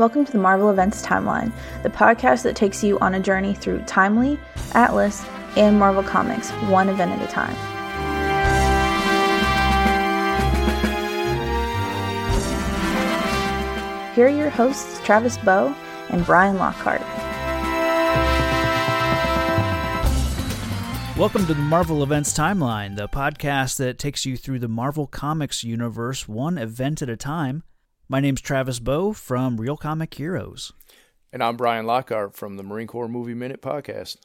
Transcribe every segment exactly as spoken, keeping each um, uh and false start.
Welcome to the Marvel Events Timeline, the podcast that takes you on a journey through Timely, Atlas, and Marvel Comics, one event at a time. Here are your hosts, Travis Bowe and Brian Lockhart. Welcome to the Marvel Events Timeline, the podcast that takes you through the Marvel Comics universe one event at a time. My name's Travis Bowe from Real Comic Heroes. And I'm Brian Lockhart from the Marine Corps Movie Minute Podcast.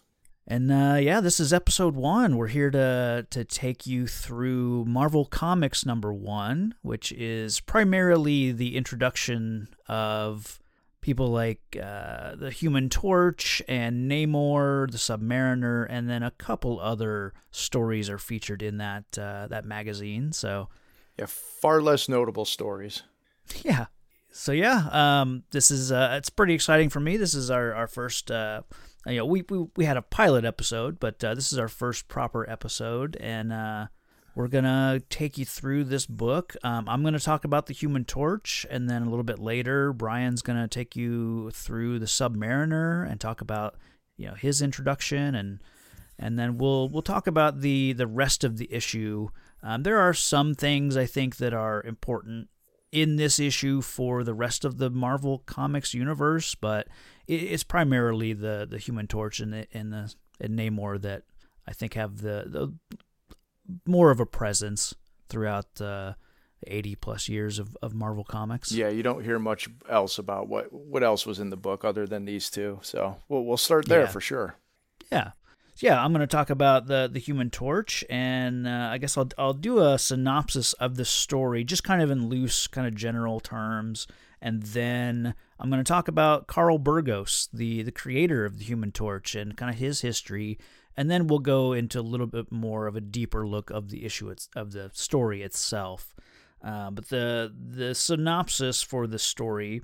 And uh, yeah, this is episode one. We're here to to take you through Marvel Comics number one, which is primarily the introduction of people like uh, the Human Torch and Namor, the Submariner, and then a couple other stories are featured in that uh, that magazine. So, yeah, far less notable stories. Yeah. So yeah, um, this is uh, it's pretty exciting for me. This is our our first. Uh, You know, we, we we had a pilot episode, but uh, this is our first proper episode, and uh, we're going to take you through this book. Um, I'm going to talk about the Human Torch, and then a little bit later, Brian's going to take you through the Submariner and talk about, you know, his introduction, and and then we'll we'll talk about the, the rest of the issue. Um, there are some things, I think, that are important in this issue for the rest of the Marvel Comics universe, but it's primarily the, the Human Torch and the, and the and Namor that I think have the, the more of a presence throughout the eighty plus years of, of Marvel Comics. Yeah, you don't hear much else about what what else was in the book other than these two. So we'll we'll start there yeah. for sure. Yeah. Yeah, I'm going to talk about the, the Human Torch, and uh, I guess I'll I'll do a synopsis of the story, just kind of in loose, kind of general terms, and then I'm going to talk about Carl Burgos, the, the creator of the Human Torch, and kind of his history, and then we'll go into a little bit more of a deeper look of the issue it's, of the story itself. Uh, but the the synopsis for the story,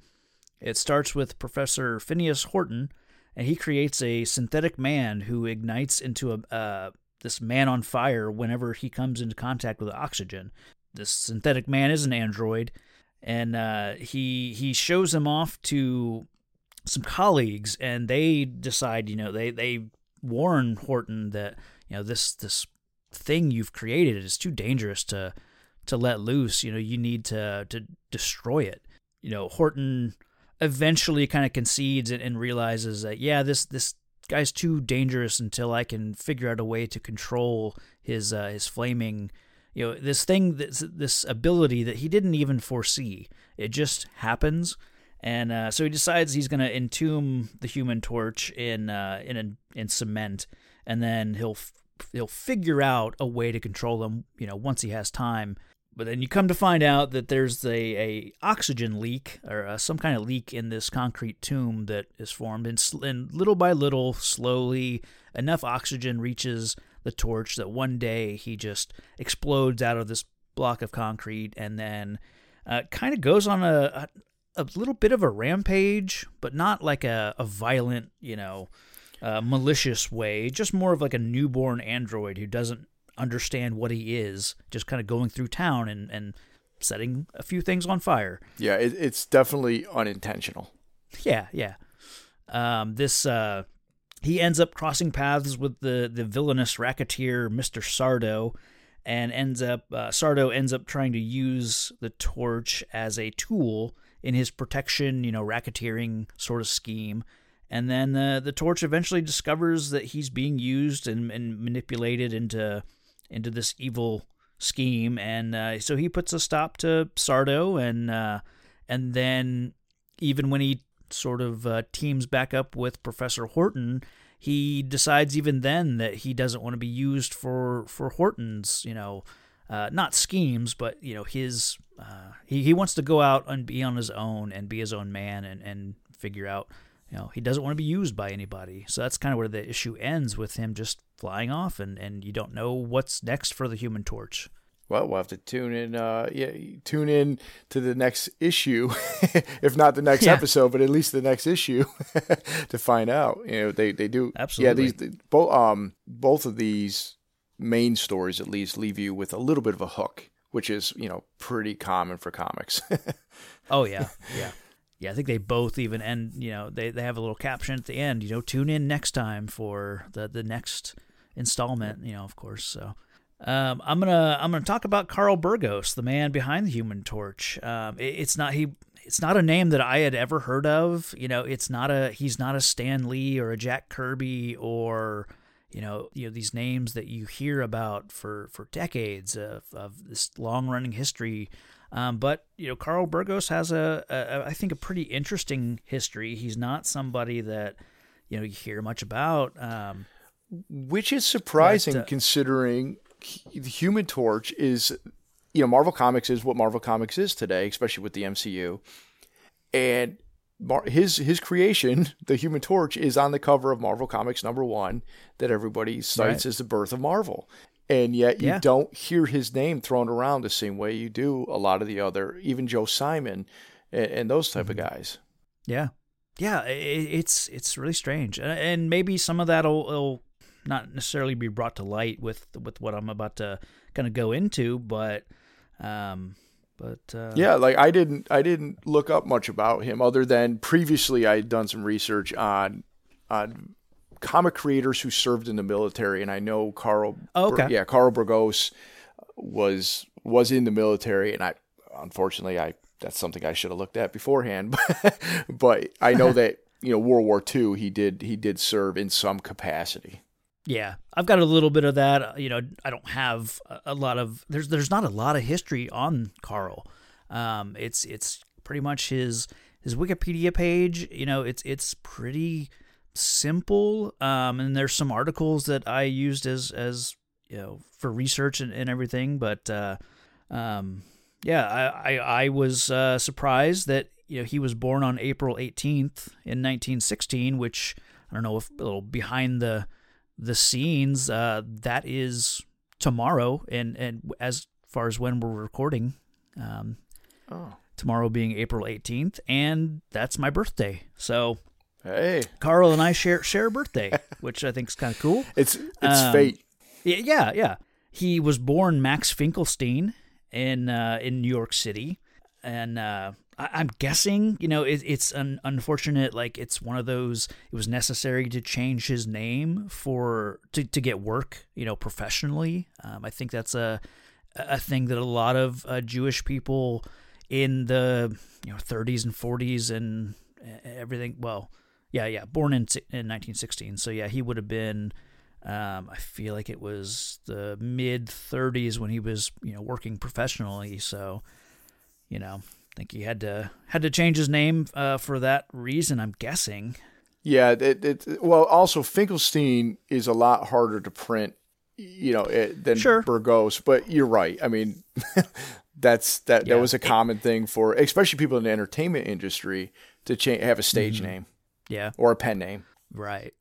it starts with Professor Phineas Horton. And he creates a synthetic man who ignites into a uh, this man on fire whenever he comes into contact with oxygen. This synthetic man is an android, and uh, he he shows him off to some colleagues, and they decide, you know, they, they warn Horton that, you know, this this thing you've created is too dangerous to to let loose. You know, you need to to destroy it. You know, Horton eventually kind of concedes and, and realizes that, yeah, this this guy's too dangerous until I can figure out a way to control his uh, his flaming, you know, this thing, this, this ability that he didn't even foresee. It just happens. And uh, so he decides he's going to entomb the Human Torch in uh, in a, in cement, and then he'll he'll figure out a way to control him, you know, once he has time. But then you come to find out that there's a, a oxygen leak or uh, some kind of leak in this concrete tomb that is formed. And, sl- and little by little, slowly, enough oxygen reaches the Torch that one day he just explodes out of this block of concrete, and then uh, kind of goes on a, a a little bit of a rampage, but not like a, a violent, you know, uh, malicious way. Just more of like a newborn android who doesn't understand what he is, just kind of going through town and, and setting a few things on fire. Yeah, it, it's definitely unintentional. Yeah, yeah. Um, this uh, he ends up crossing paths with the, the villainous racketeer Mister Sardo, and ends up uh, Sardo ends up trying to use the Torch as a tool in his protection, you know, racketeering sort of scheme. And then uh, the Torch eventually discovers that he's being used and, and manipulated into. into this evil scheme, and uh, so he puts a stop to Sardo, and uh, and then even when he sort of uh, teams back up with Professor Horton, he decides even then that he doesn't want to be used for, for Horton's, you know, uh, not schemes, but, you know, his, uh, he, he wants to go out and be on his own and be his own man and, and figure out, you know, he doesn't want to be used by anybody. So that's kind of where the issue ends, with him just flying off, and, and you don't know what's next for the Human Torch. Well, we'll have to tune in uh, yeah, tune in to the next issue, if not the next yeah. episode, but at least the next issue to find out. You know, they, they do. Absolutely. Yeah, these both um both of these main stories at least leave you with a little bit of a hook, which is, you know, pretty common for comics. Oh, yeah, yeah. yeah, I think they both even end, you know, they, they have a little caption at the end, you know, tune in next time for the, the next installment, you know, of course. So um, I'm gonna I'm gonna talk about Carl Burgos, the man behind the Human Torch. Um, it, it's not he. It's not a name that I had ever heard of. You know, it's not a he's not a Stan Lee or a Jack Kirby or you know you know these names that you hear about for for decades of, of this long running history. Um, but you know, Carl Burgos has a, a I think a pretty interesting history. He's not somebody that you know you hear much about, um, which is surprising but, uh, considering the Human Torch is. You know, Marvel Comics is what Marvel Comics is today, especially with the M C U. And Mar- his his creation, the Human Torch, is on the cover of Marvel Comics number one that everybody cites right. as the birth of Marvel. And yet you yeah. don't hear his name thrown around the same way you do a lot of the other, even Joe Simon and, and those type mm-hmm. of guys. Yeah. Yeah, it, it's it's really strange. And maybe some of that will, will not necessarily be brought to light with, with what I'm about to kind of go into, but... Um, but, uh, yeah, like I didn't, I didn't look up much about him other than previously I had done some research on, on comic creators who served in the military. And I know Carl, oh, okay. Bur- yeah, Carl Burgos was, was in the military. And I, unfortunately I, that's something I should have looked at beforehand, but, but I know that, you know, World War Two, he did, he did serve in some capacity. Yeah, I've got a little bit of that. You know, I don't have a lot of there's there's not a lot of history on Carl. Um, it's it's pretty much his his Wikipedia page. You know, it's it's pretty simple. Um, and there's some articles that I used as as you know for research and, and everything. But uh, um, yeah, I I, I was uh, surprised that you know he was born on April eighteenth in nineteen sixteen, which I don't know if a little behind the the scenes, uh, that is tomorrow. And, and as far as when we're recording, um, oh. tomorrow being April eighteenth, and that's my birthday. So hey, Carl and I share, share a birthday, which I think is kind of cool. It's, it's um, fate. Yeah. Yeah. He was born Max Finkelstein in, uh, in New York City. And, uh, I'm guessing, you know, it, it's an unfortunate, like it's one of those, it was necessary to change his name for, to, to get work, you know, professionally. Um, I think that's a, a thing that a lot of uh, Jewish people in the, you know, thirties and forties and everything. Well, yeah, yeah. Born in, in nineteen sixteen. So yeah, he would have been, um, I feel like it was the mid thirties when he was, you know, working professionally. So, you know. I think he had to had to change his name uh, for that reason, I'm guessing. Yeah, it, it, well, also Finkelstein is a lot harder to print, you know, it, than sure. Burgos. But you're right. I mean, that's that yeah. that was a common thing for especially people in the entertainment industry to change, have a stage mm-hmm. name, yeah, or a pen name, right?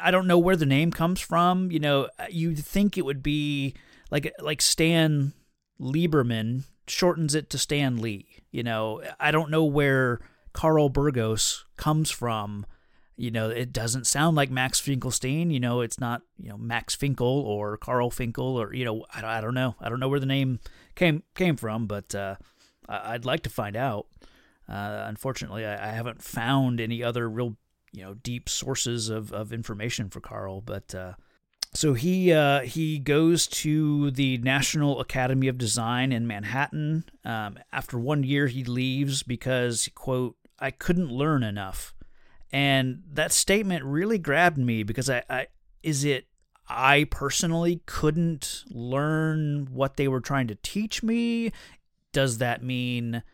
I don't know where the name comes from. You know, you'd think it would be like like Stan Lieberman shortens it to Stan Lee. You know, I don't know where Carl Burgos comes from. You know, it doesn't sound like Max Finkelstein. You know, it's not, you know, Max Finkel or Carl Finkel or, you know, I, I don't know. I don't know where the name came came from, but uh, I'd like to find out. Uh, unfortunately, I, I haven't found any other real, you know, deep sources of, of information for Carl. But uh, so he uh, he goes to the National Academy of Design in Manhattan. Um, after one year, he leaves because, quote, I couldn't learn enough. And that statement really grabbed me because I, I is it I personally couldn't learn what they were trying to teach me? Does that mean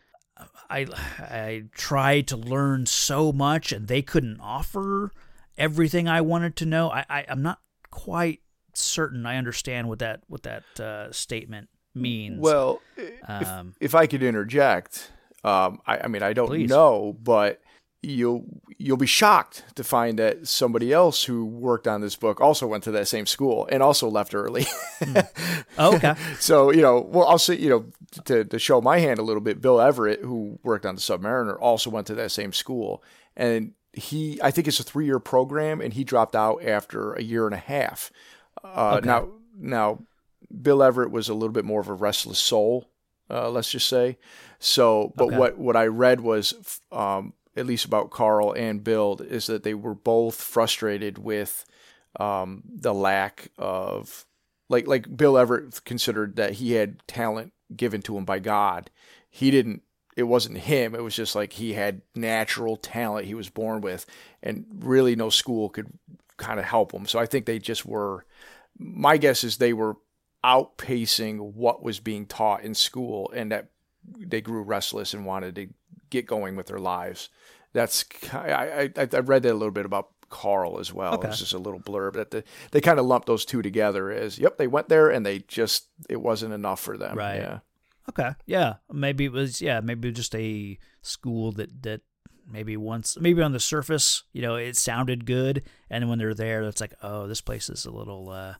I, I tried to learn so much and they couldn't offer everything I wanted to know? I, I, I'm not... quite certain I understand what that what that uh, statement means. Well, um, if, if I could interject, um, I, I mean I don't please. know, but you'll you'll be shocked to find that somebody else who worked on this book also went to that same school and also left early. mm. Okay, so you know, well, I'll say you know to to show my hand a little bit. Bill Everett, who worked on the Submariner, also went to that same school and. He, I think it's a three-year program, and he dropped out after a year and a half. Uh, okay. Now, now, Bill Everett was a little bit more of a restless soul uh, let's just say. So, but okay. what, what I read was, um, at least about Carl and Bill, is that they were both frustrated with um, the lack of, like, like Bill Everett considered that he had talent given to him by God. He didn't, it wasn't him. It was just like he had natural talent he was born with, and really no school could kind of help him. So I think they just were, my guess is they were outpacing what was being taught in school, and that they grew restless and wanted to get going with their lives. That's, I, I, I read that a little bit about Carl as well. Okay. It was just a little blurb that the, they kind of lumped those two together as, yep, they went there and they just, it wasn't enough for them. Right. Yeah. Okay. Yeah. Maybe it was, yeah, maybe it was just a school that, that maybe once, maybe on the surface, you know, it sounded good. And when they're there, it's like, oh, this place is a little, uh,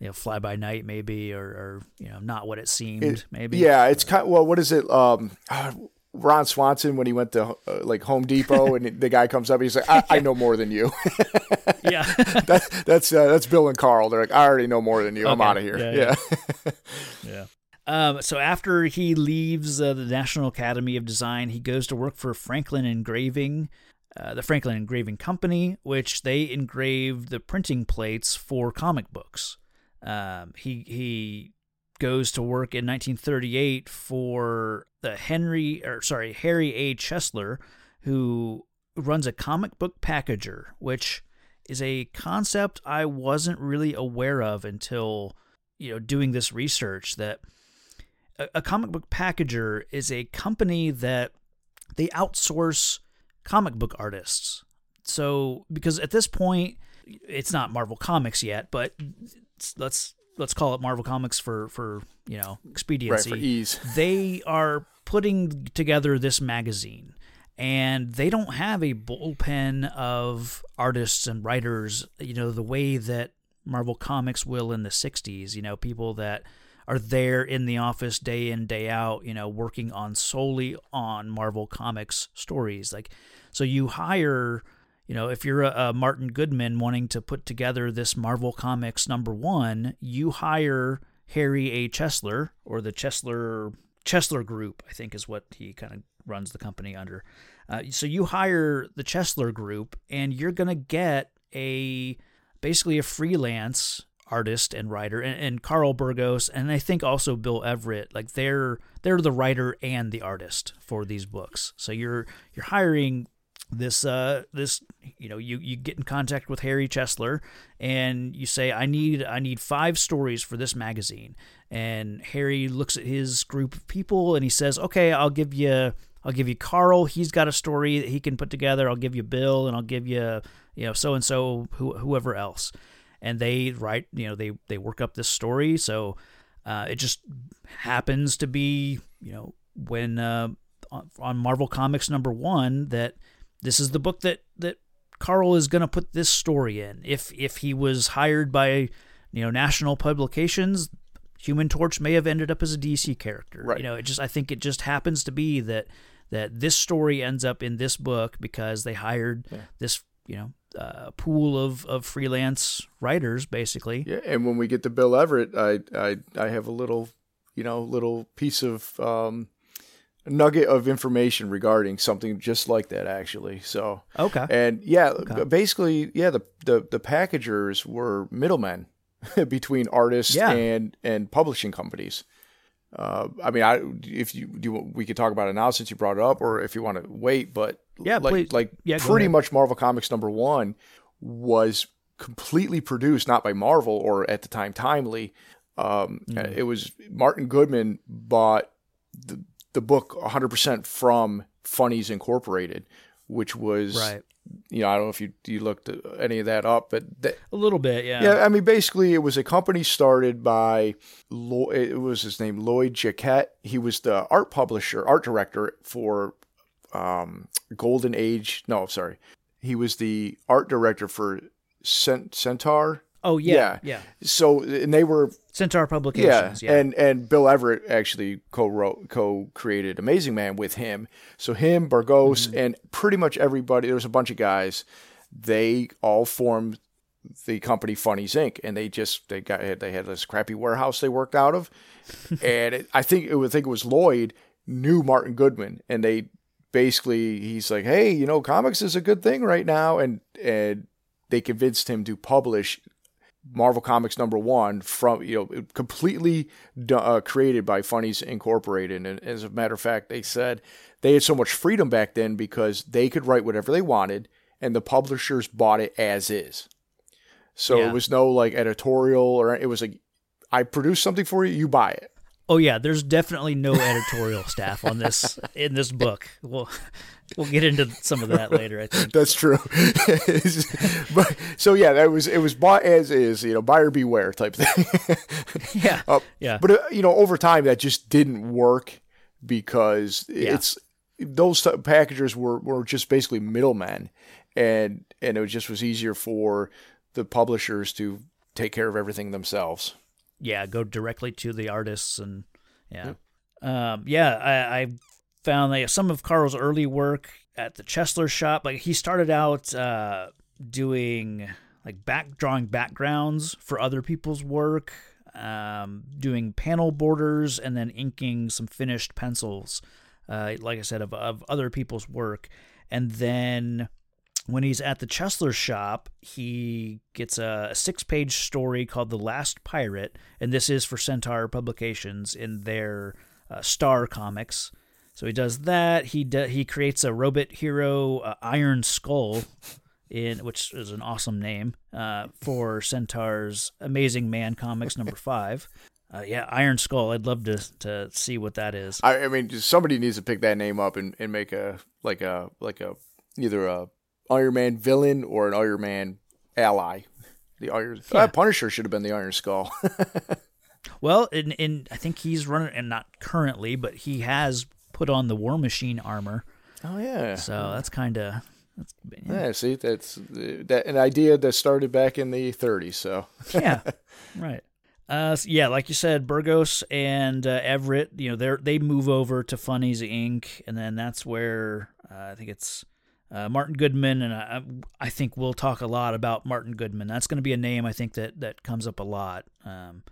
you know, fly by night maybe, or, or, you know, not what it seemed it, maybe. Yeah. It's kind of, well, what is it? Um, Ron Swanson, when he went to uh, like Home Depot, and the guy comes up, he's like, I, I know more than you. Yeah. that, that's, uh, that's Bill and Carl. They're like, I already know more than you. Okay. I'm out of here. Yeah. Yeah. Yeah. Um, so after he leaves uh, the National Academy of Design, he goes to work for Franklin Engraving, uh, the Franklin Engraving Company, which they engraved the printing plates for comic books. Um, he, he goes to work in nineteen thirty-eight for the Henry, or sorry, Harry A. Chesler, who runs a comic book packager, which is a concept I wasn't really aware of until, you know, doing this research, that a comic book packager is a company that they outsource comic book artists. So, because at this point, it's not Marvel Comics yet, but let's let's call it Marvel Comics for, for you know, expediency. Right, for ease. They are putting together this magazine, and they don't have a bullpen of artists and writers, you know, the way that Marvel Comics will in the sixties, you know, people that are there in the office day in, day out, you know, working on solely on Marvel Comics stories. Like, so you hire, you know, if you're a, a Martin Goodman wanting to put together this Marvel Comics number one, you hire Harry A. Chesler, or the Chesler Chesler Group, I think is what he kind of runs the company under. Uh, so you hire the Chesler Group, and you're going to get a, basically a freelance artist and writer, and, and Carl Burgos, and I think also Bill Everett, like they're they're the writer and the artist for these books. So you're you're hiring this uh this you know you you get in contact with Harry Chesler, and you say, I need I need five stories for this magazine, and Harry looks at his group of people and he says, okay, I'll give you I'll give you Carl, he's got a story that he can put together, I'll give you Bill, and I'll give you you know so and so who whoever else. And they write, you know, they, they work up this story. So uh, it just happens to be, you know, when uh, on, on Marvel Comics number one, that this is the book that, that Carl is going to put this story in. If if he was hired by, you know, National Publications, Human Torch may have ended up as a D C character. Right. You know, it just I think it just happens to be that that this story ends up in this book because they hired yeah. this, you know, Uh, pool of, of freelance writers, basically. Yeah, and when we get to Bill Everett, I I, I have a little, you know, little piece of um, nugget of information regarding something just like that, actually. So okay, and yeah, okay. basically, yeah, the, the the packagers were middlemen between artists yeah. and and publishing companies. Uh, I mean, I if you do, we could talk about it now since you brought it up, or if you want to wait. But yeah, like please. like yeah, pretty much Marvel Comics number one was completely produced not by Marvel or at the time Timely. Um, mm. It was Martin Goodman bought the the book one hundred percent from Funnies Incorporated, which was right. You know, I don't know if you you looked any of that up, but that, a little bit, yeah. Yeah, I mean, basically, it was a company started by Lloyd, it was his name, Lloyd Jacquet. He was the art publisher, art director for um, Golden Age. No, sorry, he was the art director for Cent- Centaur. Oh yeah, yeah, yeah. So and they were Centaur Publications. Yeah, yeah. and and Bill Everett actually co-wrote, co-created Amazing Man with him. So him, Burgos, mm-hmm. and pretty much everybody. There was a bunch of guys. They all formed the company Funnies Incorporated, and they just they got they had this crappy warehouse they worked out of, and it, I think it was I think it was Lloyd knew Martin Goodman, and they basically he's like, hey, you know, comics is a good thing right now, and and they convinced him to publish Marvel Comics number one from you know completely uh, created by Funnies Incorporated, and as a matter of fact, they said they had so much freedom back then because they could write whatever they wanted, and the publishers bought it as is. So yeah. It was no like editorial or it was like, I produced something for you, you buy it. Oh yeah, there's definitely no editorial staff on this in this book. We'll we'll get into some of that later. I think that's true. But so yeah, that was it was bought as is, you know, buyer beware type thing. yeah, uh, yeah. But uh, you know, over time that just didn't work because yeah. it's those t- packagers were were just basically middlemen, and and it just was easier for the publishers to take care of everything themselves. Yeah, go directly to the artists and yeah, yeah. Um, yeah I, I found that some of Carl's early work at the Chesler shop, like he started out uh, doing like back drawing backgrounds for other people's work, um, doing panel borders, and then inking some finished pencils. Uh, like I said, of of other people's work, and then. When he's at the Chesler shop, he gets a six-page story called The Last Pirate, and this is for Centaur Publications in their uh, Star Comics. So he does that. He de- he creates a robot hero, uh, Iron Skull, in which is an awesome name, uh, for Centaur's Amazing Man Comics number five. Uh, yeah, Iron Skull. I'd love to to see what that is. I, I mean, somebody needs to pick that name up and, and make a like a like a either a Iron Man villain or an Iron Man ally. The Iron yeah. uh, Punisher should have been the Iron Skull. Well, and and I think he's running, and not currently, but he has put on the War Machine armor. Oh yeah. So that's kind of yeah. yeah. See, that's that an idea that started back in the thirties. So yeah, right. Uh, so yeah, like you said, Burgos and uh, Everett, you know, they they move over to Funnies Incorporated, and then that's where uh, I think it's. Uh, Martin Goodman, and I, I think we'll talk a lot about Martin Goodman. That's going to be a name I think that, that comes up a lot. Um,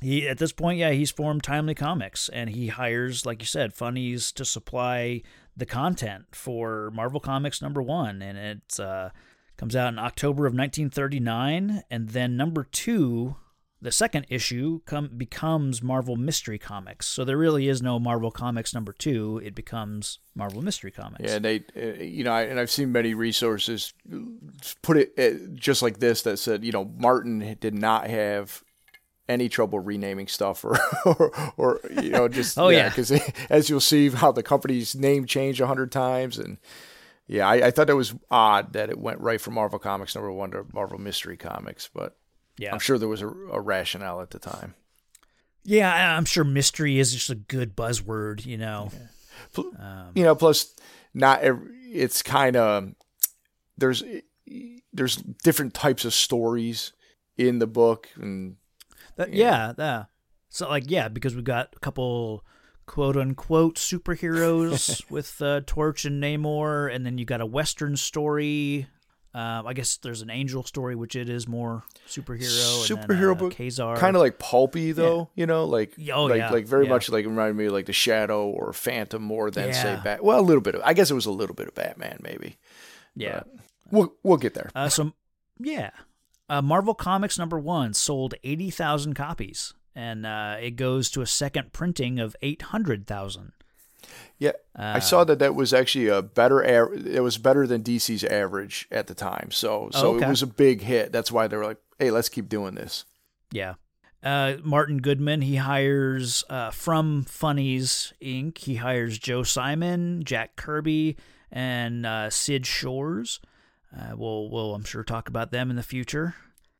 he at this point, yeah, he's formed Timely Comics, and he hires, like you said, Funnies to supply the content for Marvel Comics number one, and it uh, comes out in October of nineteen thirty-nine, and then number two, the second issue, come becomes Marvel Mystery Comics. So there really is no Marvel Comics number two. It becomes Marvel Mystery Comics. Yeah, and they, uh, you know, I, and I've seen many resources put it uh, just like this that said, you know, Martin did not have any trouble renaming stuff or, or, or you know, just oh yeah, because yeah. as you'll see how the company's name changed a hundred times, and yeah, I, I thought that was odd that it went right from Marvel Comics number one to Marvel Mystery Comics, but. Yeah. I'm sure there was a, a rationale at the time. Yeah, I'm sure mystery is just a good buzzword, you know. Yeah. Um, you know, plus not every, it's kind of there's there's different types of stories in the book, and that, yeah, yeah. So like yeah, because we've got a couple quote unquote superheroes with uh, Torch and Namor, and then you got a Western story. Um, I guess there's an angel story, which it is more superhero. Superhero book, uh, kind of like pulpy though, yeah. you know, like oh, like, yeah. like very yeah. much like reminded me of like the Shadow or Phantom more than yeah. say Bat. Well, a little bit of I guess it was a little bit of Batman maybe. Yeah, but we'll we'll get there. Uh, so yeah, uh, Marvel Comics number one sold eighty thousand copies, and uh, it goes to a second printing of eight hundred thousand. Yeah, uh, I saw that that was actually a better – it was better than D C's average at the time. So so okay. It was a big hit. That's why they were like, hey, let's keep doing this. Yeah. Uh, Martin Goodman, he hires uh, from Funnies, Incorporated, he hires Joe Simon, Jack Kirby, and uh, Sid Shores. Uh, we'll, we'll, I'm sure, talk about them in the future.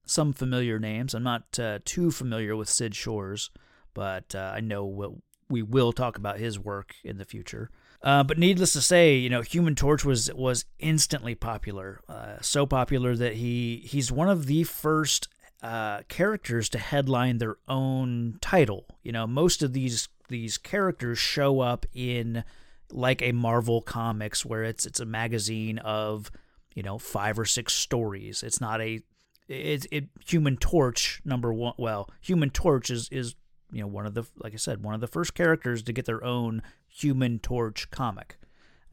Some familiar names. I'm not uh, too familiar with Sid Shores, but uh, I know what – we will talk about his work in the future. Uh, but needless to say, you know, Human Torch was was instantly popular, uh, so popular that he he's one of the first uh, characters to headline their own title. You know, most of these these characters show up in like a Marvel Comics where it's it's a magazine of, you know, five or six stories. It's not a it's it Human Torch number one. Well, Human Torch is is you know one of the like I said one of the first characters to get their own Human Torch comic,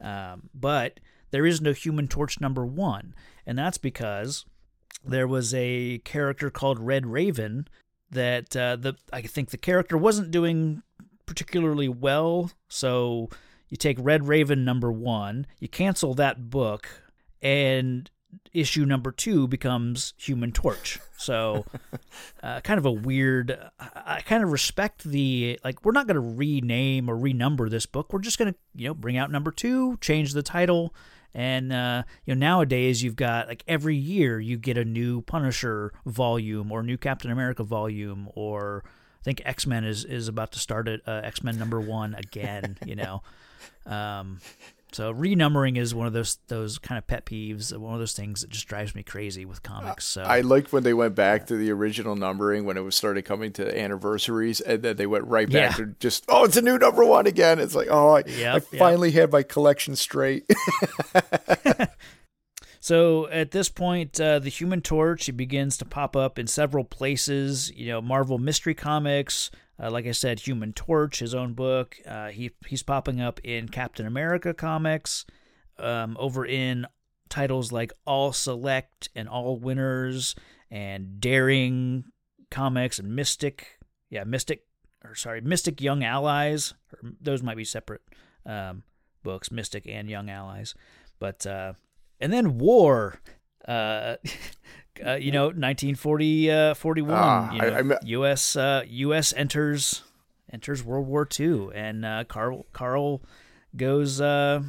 um, but there is no Human Torch number one, and that's because there was a character called Red Raven that uh, the I think the character wasn't doing particularly well, so you take Red Raven number one, you cancel that book, and issue number two becomes Human Torch. So uh, kind of a weird, I kind of respect the, like, we're not going to rename or renumber this book. We're just going to, you know, bring out number two, change the title. And, uh, you know, nowadays you've got, like, every year you get a new Punisher volume or new Captain America volume, or I think X-Men is, is about to start at uh, X-Men number one again, you know. Um, so renumbering is one of those those kind of pet peeves, one of those things that just drives me crazy with comics. So I like when they went back to the original numbering when it was started coming to anniversaries, and then they went right back yeah. to just, oh, it's a new number one again. It's like, oh, I, yep, I finally yep. had my collection straight. So at this point, uh, the Human Torch, it begins to pop up in several places, you know, Marvel Mystery Comics. Uh, like I said, Human Torch, his own book. Uh, he he's popping up in Captain America comics, um, over in titles like All Select and All Winners and Daring Comics and Mystic. Yeah, Mystic, or sorry, Mystic Young Allies. Or those might be separate um, books, Mystic and Young Allies. But uh, and then War. Uh, uh, you know, nineteen forty, uh, forty-one, ah, you know, I, I, U S, uh, U S enters, enters World War Two, and, uh, Carl, Carl goes, uh,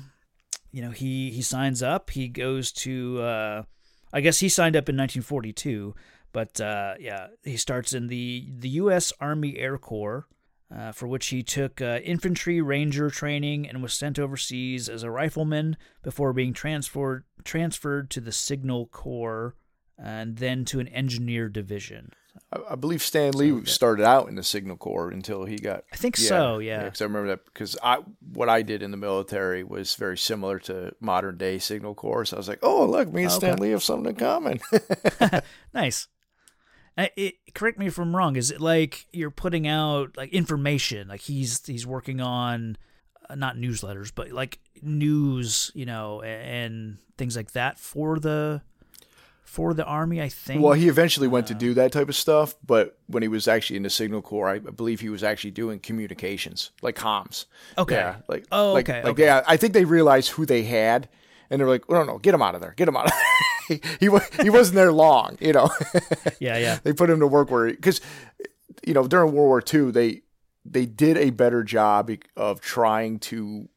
you know, he, he signs up, he goes to, uh, I guess he signed up in nineteen forty-two, but, uh, yeah, he starts in the, the U S Army Air Corps, uh, for which he took, uh, infantry ranger training and was sent overseas as a rifleman before being transferred transferred to the Signal Corps and then to an engineer division. So, I believe Stan Lee started out in the Signal Corps until he got... I think yeah, so, yeah. Because yeah, I remember that, because I, what I did in the military was very similar to modern-day Signal Corps. So I was like, oh, look, me and okay. Stan Lee have something in common. Nice. It, correct me if I'm wrong. Is it like you're putting out like information? Like he's he's working on... not newsletters, but like news, you know, and things like that for the for the Army, I think. Well, he eventually went uh, to do that type of stuff, but when he was actually in the Signal Corps, I believe he was actually doing communications, like comms. Okay. Yeah, like, oh, like, okay. Like, okay. Yeah, I think they realized who they had, and they're like, well, no, no, get him out of there. Get him out of there. he, he, he wasn't there long, you know. Yeah, yeah. They put him to work where, because, you know, during World War Two, they, they did a better job of trying to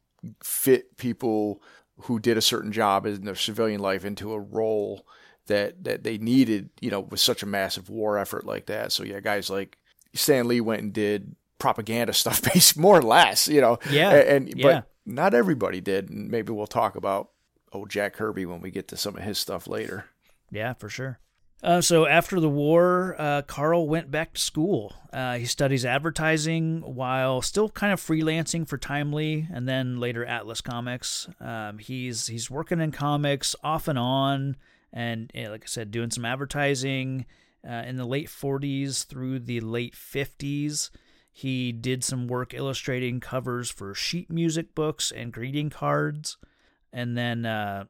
fit people who did a certain job in their civilian life into a role that, that they needed, you know, with such a massive war effort like that. So yeah, guys like Stan Lee went and did propaganda stuff, based more or less, you know, yeah, and, and yeah. but not everybody did. And maybe we'll talk about old Jack Kirby when we get to some of his stuff later. Yeah, for sure. Uh, so after the war, uh, Carl went back to school. Uh, he studies advertising while still kind of freelancing for Timely and then later Atlas Comics. Um, he's he's working in comics off and on, and you know, like I said, doing some advertising uh, in the late forties through the late fifties. He did some work illustrating covers for sheet music books and greeting cards, and then... Uh,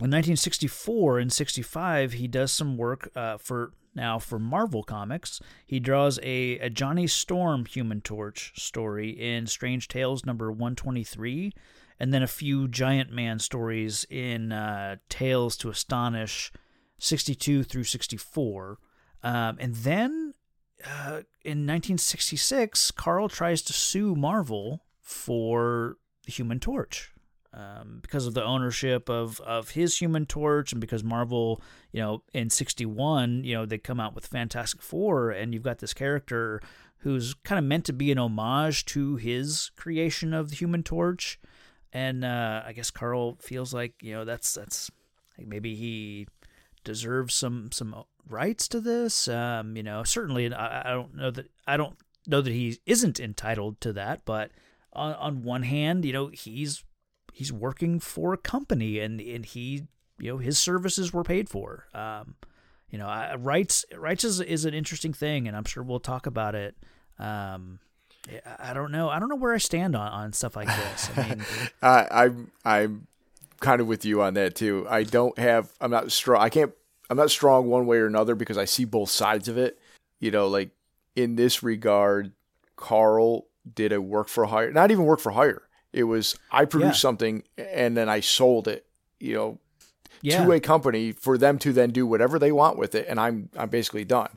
in nineteen sixty-four and sixty-five, he does some work uh, for now for Marvel Comics. He draws a, a Johnny Storm Human Torch story in Strange Tales number one twenty-three, and then a few Giant Man stories in uh, Tales to Astonish sixty-two through sixty-four. Um, and then uh, in nineteen sixty-six, Carl tries to sue Marvel for the Human Torch. Um, because of the ownership of, of his Human Torch, and because Marvel, you know, in sixty-one, you know, they come out with Fantastic Four, and you've got this character who's kind of meant to be an homage to his creation of the Human Torch, and uh, I guess Carl feels like, you know, that's that's like maybe he deserves some some rights to this, um, you know, certainly, I, I don't know that I don't know that he isn't entitled to that, but on on one hand, you know, he's he's working for a company, and, and he, you know, his services were paid for. Um, you know, I, rights rights is is an interesting thing, and I'm sure we'll talk about it. Um, I don't know. I don't know where I stand on, on stuff like this. I mean, uh, I'm I'm kind of with you on that too. I don't have. I'm not strong. I can't. I'm not strong one way or another because I see both sides of it. You know, like in this regard, Carl did a work for hire. Not even work for hire. It was I produced yeah. something and then I sold it. You know, yeah. to a company for them to then do whatever they want with it, and I'm I'm basically done.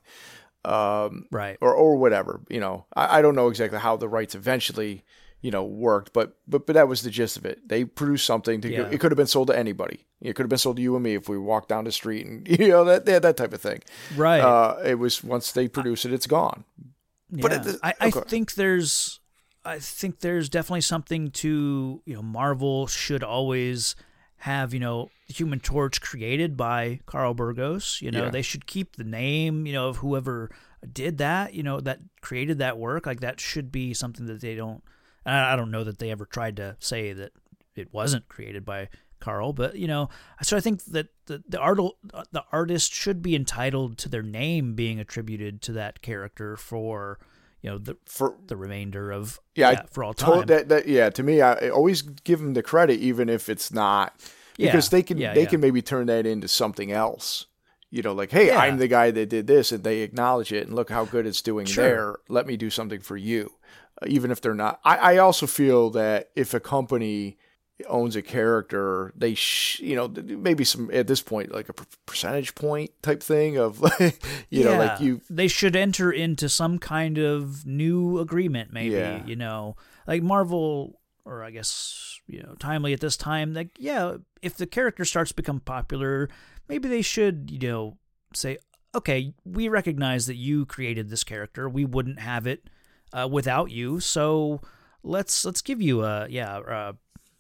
Um, right. Or, or whatever, you know, I, I don't know exactly how the rights eventually, you know, worked, but, but, but that was the gist of it. They produced something to, yeah. it could have been sold to anybody. It could have been sold to you and me if we walked down the street and, you know, that, that, that type of thing. Right. Uh, it was once they produce it, it's gone. Yeah. But it, I, I okay. think there's, I think there's definitely something to, you know, Marvel should always have, you know, Human Torch created by Carl Burgos. You know, yeah. they should keep the name, you know, of whoever did that, you know, that created that work. Like that should be something that they don't, and I don't know that they ever tried to say that it wasn't created by Carl, but you know, so I think that the, the art, the artist should be entitled to their name being attributed to that character for, you know, the, for the remainder of, yeah, yeah I, for all time. That, that, yeah. To me, I always give them the credit, even if it's not, because yeah, they can yeah, they yeah. can maybe turn that into something else, you know, like, hey, yeah. I'm the guy that did this, and they acknowledge it, and look how good it's doing sure. there. Let me do something for you, uh, even if they're not. I, I also feel that if a company owns a character, they, sh- you know, maybe some at this point, like a per- percentage point type thing of, like, you yeah. know, like you. They should enter into some kind of new agreement, maybe, yeah. you know, like Marvel. Or I guess, you know, Timely at this time, like, yeah, if the character starts to become popular, maybe they should, you know, say, okay, we recognize that you created this character. We wouldn't have it uh, without you. So let's let's give you a, yeah, a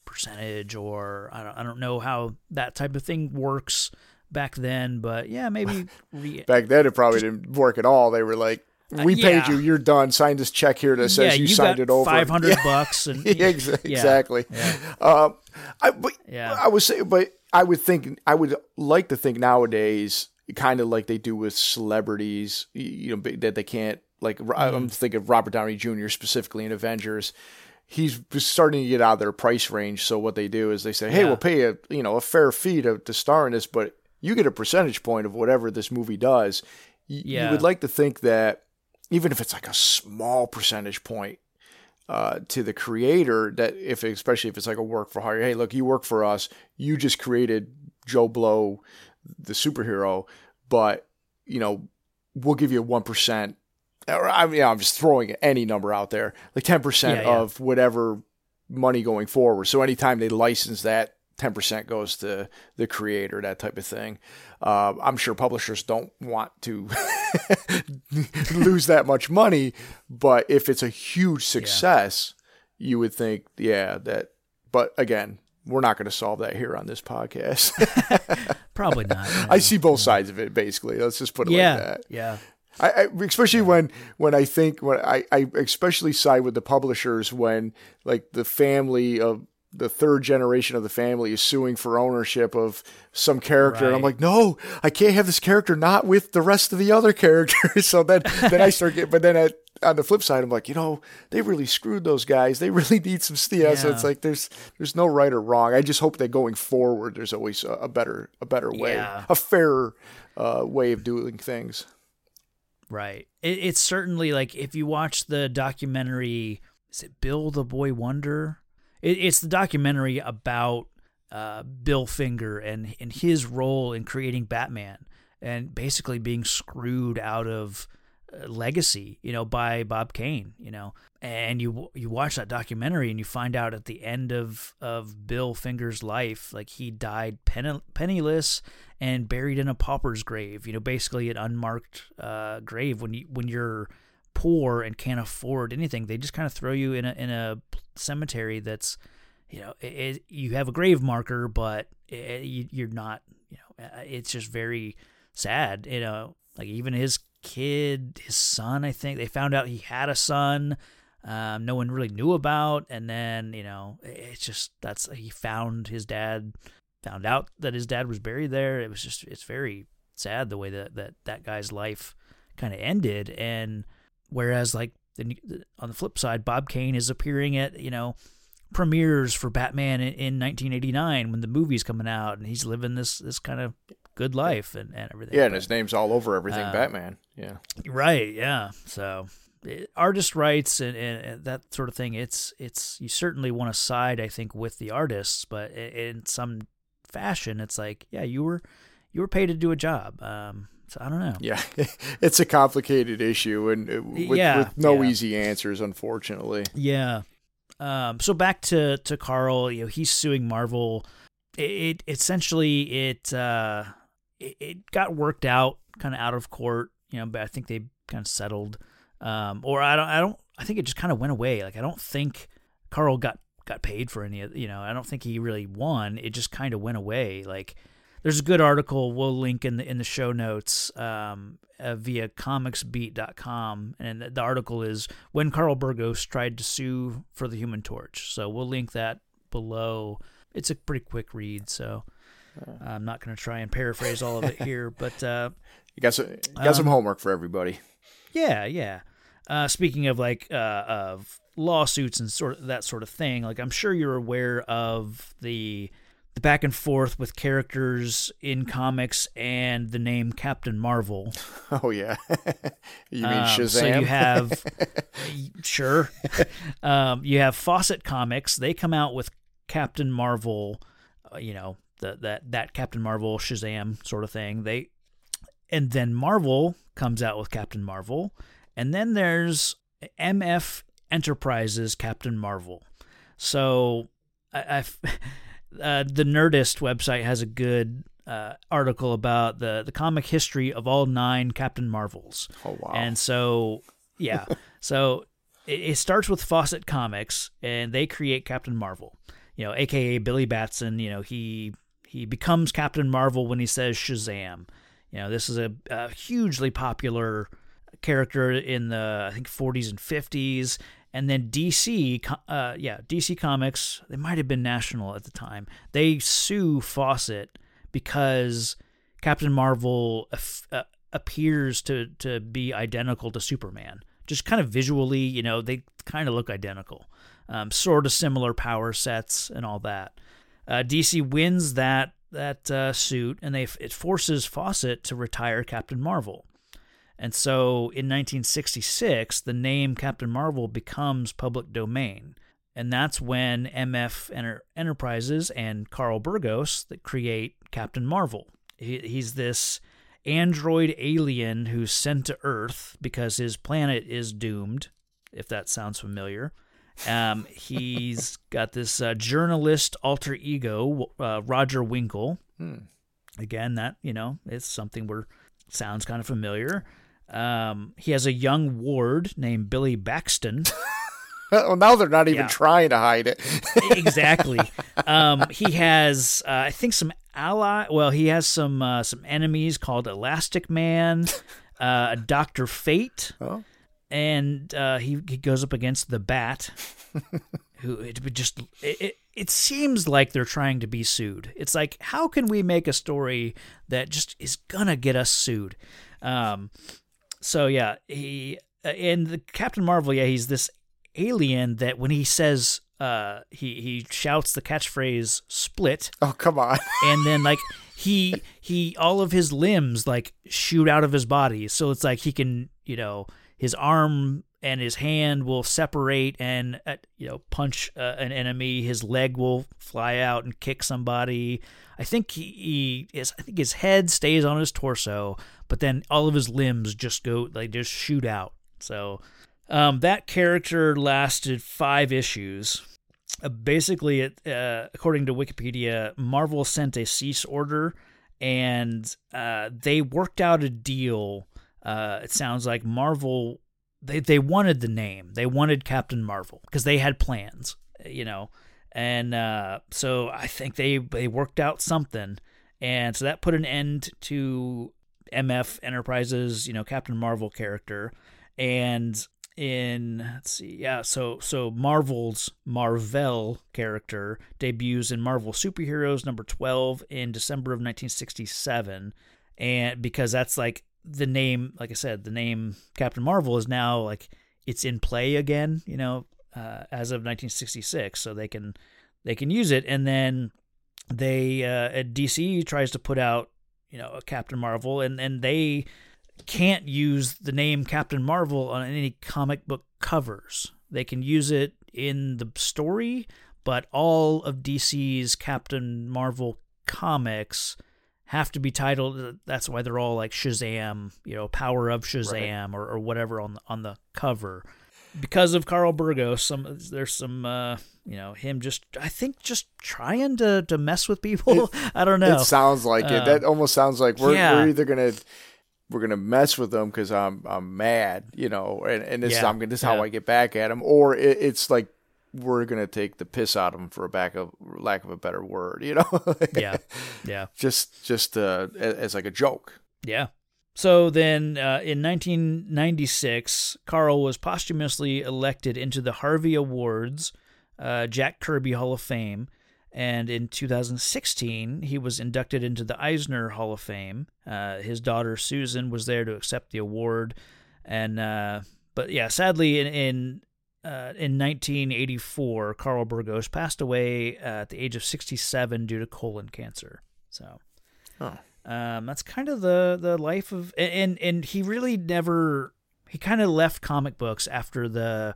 percentage, or I don't, I don't know how that type of thing works back then. But, yeah, maybe. Re- back then it probably didn't work at all. They were like, we uh, yeah. paid you. You're done. Sign this check here that says yeah, you, you signed it over. Five hundred yeah. bucks. And, yeah, exactly. Yeah. Um, I, but yeah. I would say, but I would think, I would like to think nowadays, kind of like they do with celebrities, you know, that they can't. Like mm. I'm thinking of Robert Downey Junior specifically in Avengers. He's starting to get out of their price range. So what they do is they say, hey, yeah. we'll pay a you know a fair fee to, to star in this, but you get a percentage point of whatever this movie does. Y- yeah. You would like to think that. Even if it's like a small percentage point uh, to the creator, that if especially if it's like a work for hire, hey, look, you work for us. You just created Joe Blow, the superhero, but you know we'll give you one percent. Or I mean, I'm just throwing any number out there, like ten percent yeah, yeah. of whatever money going forward. So anytime they license that, ten percent goes to the creator, that type of thing. Uh, I'm sure publishers don't want to. lose that much money, but if it's a huge success, yeah. you would think, yeah, that. But again, we're not going to solve that here on this podcast. Probably not. No. I see both sides of it. Basically, let's just put it yeah. like that. Yeah. I, I especially yeah. when when I think when I, I especially side with the publishers when like the family of. The third generation of the family is suing for ownership of some character. Right. And I'm like, no, I can't have this character not with the rest of the other characters. so then, then I start getting, but then at, on the flip side, I'm like, you know, they really screwed those guys. They really need some steel. Yeah. So it's like, there's, there's no right or wrong. I just hope that going forward, there's always a, a better, a better way, yeah. a fairer uh, way of doing things. Right. It, it's certainly like, if you watch the documentary, is it Bill the Boy Wonder? It's the documentary about uh, Bill Finger and, and his role in creating Batman and basically being screwed out of uh, legacy, you know, by Bob Kane, you know. And you you watch that documentary and you find out at the end of, of Bill Finger's life, like he died penn- penniless and buried in a pauper's grave, you know, basically an unmarked uh, grave. When you when you're poor and can't afford anything, they just kind of throw you in a in a cemetery that's, you know, it, it, you have a grave marker, but it, you, you're not, you know, it's just very sad, you know, like even his kid, his son, I think they found out he had a son, um, no one really knew about, and then, you know, it, it's just, that's, he found his dad, found out that his dad was buried there, it was just, it's very sad the way that that, that guy's life kind of ended. And whereas, like, the, on the flip side, Bob Kane is appearing at, you know, premieres for Batman in, in nineteen eighty-nine when the movie's coming out, and he's living this this kind of good life and, and everything. Yeah, but, and his name's all over everything uh, Batman. Yeah. Right, yeah. So it, artist rights and, and, and that sort of thing, it's it's you certainly want to side, I think, with the artists, but in some fashion it's like, yeah, you were you were paid to do a job. Um So I don't know. Yeah, it's a complicated issue, and it, with, yeah, with no yeah. easy answers, unfortunately. Yeah. Um, so back to, to Carl, you know, he's suing Marvel. It, it essentially it, uh, it it got worked out kind of out of court, you know. But I think they kind of settled, um, or I don't I don't I think it just kind of went away. Like, I don't think Carl got, got paid for any of, you know. I don't think he really won. It just kind of went away. Like, there's a good article we'll link in the in the show notes um, uh, via comics beat dot com, and the article is When Carl Burgos Tried to Sue for the Human Torch. So we'll link that below. It's a pretty quick read, so I'm not going to try and paraphrase all of it here. But uh, you got some, you got um, some homework for everybody. Yeah, yeah. Uh, speaking of like uh, of lawsuits and sort of that sort of thing, like, I'm sure you're aware of the. the back and forth with characters in comics and the name Captain Marvel. Oh, yeah. You mean um, Shazam? So you have... sure. um, you have Fawcett Comics. They come out with Captain Marvel, uh, you know, the, that, that Captain Marvel, Shazam sort of thing. They, and then Marvel comes out with Captain Marvel. And then there's M F Enterprises Captain Marvel. So I... I've, Uh, the Nerdist website has a good uh, article about the, the comic history of all nine Captain Marvels. Oh, wow. And so, yeah. so it, it starts with Fawcett Comics, and they create Captain Marvel, you know, a k a. Billy Batson. You know, he he becomes Captain Marvel when he says Shazam. You know, this is a, a hugely popular character in the, I think, forties and fifties. And then D C, uh, yeah, D C Comics, they might have been National at the time. They sue Fawcett because Captain Marvel uh, appears to, to be identical to Superman. Just kind of visually, you know, they kind of look identical. Um, sort of similar power sets and all that. Uh, D C wins that that uh, suit, and they it forces Fawcett to retire Captain Marvel. And so in nineteen sixty-six, the name Captain Marvel becomes public domain. And that's when M F Enter- Enterprises and Carl Burgos that create Captain Marvel. He- he's this android alien who's sent to Earth because his planet is doomed, if that sounds familiar. Um, he's got this uh, journalist alter ego, uh, Roger Winkle. Hmm. Again, that, you know, it's something we're... sounds kind of familiar. Um, he has a young ward named Billy Baxton. Well, now they're not even yeah. trying to hide it. Exactly. Um, he has, uh, I think, some ally. Well, he has some uh, some enemies called Elastic Man, uh, Doctor Fate, oh. and uh, he he goes up against the Bat. Who it would just it, it it seems like they're trying to be sued. It's like, how can we make a story that just is gonna get us sued? Um, so yeah, he and the Captain Marvel, yeah, he's this alien that when he says uh he he shouts the catchphrase "split." Oh, come on! And then like he he all of his limbs like shoot out of his body, so it's like he can, you know, his arm and his hand will separate and uh, you know, punch uh, an enemy. His leg will fly out and kick somebody. I think he, he is. I think his head stays on his torso, but then all of his limbs just go, like, just shoot out. So um, that character lasted five issues. Uh, basically, it, uh, according to Wikipedia, Marvel sent a cease order, and uh, they worked out a deal. Uh, it sounds like Marvel. They they wanted the name. They wanted Captain Marvel because they had plans, you know. And uh, so I think they, they worked out something. And so that put an end to M F Enterprises, you know, Captain Marvel character. And in, let's see, yeah, so so Marvel's Marvel character debuts in Marvel Superheroes number twelve in December of nineteen sixty-seven. and because that's like the name, like I said, the name Captain Marvel is now like it's in play again, you know, uh, as of nineteen sixty-six. So they can they can use it, and then they uh, D C tries to put out, you know, a Captain Marvel, and and they can't use the name Captain Marvel on any comic book covers. They can use it in the story, but all of D C's Captain Marvel comics have to be titled. That's why they're all like Shazam, you know, Power of Shazam, right, or, or whatever on the, on the cover. Because of Carl Burgos, some there's some, uh, you know, him just, I think, just trying to, to mess with people. It, I don't know. It sounds like uh, it. That almost sounds like we're, yeah. we're either gonna we're gonna mess with them because I'm I'm mad, you know, and, and this yeah. is I'm this is yeah. how I get back at them, or it, it's like we're gonna take the piss out of them for a back of lack of a better word, you know. yeah, yeah. Just just uh, as, as like a joke. Yeah. So then uh, in nineteen ninety-six, Carl was posthumously elected into the Harvey Awards, uh, Jack Kirby Hall of Fame. And in two thousand sixteen, he was inducted into the Eisner Hall of Fame. Uh, his daughter, Susan, was there to accept the award. And uh, but, yeah, sadly, in in, uh, in nineteen eighty-four, Carl Burgos passed away uh, at the age of sixty-seven due to colon cancer. So, huh. Um, that's kind of the, the life of, and, and he really never, he kind of left comic books after the,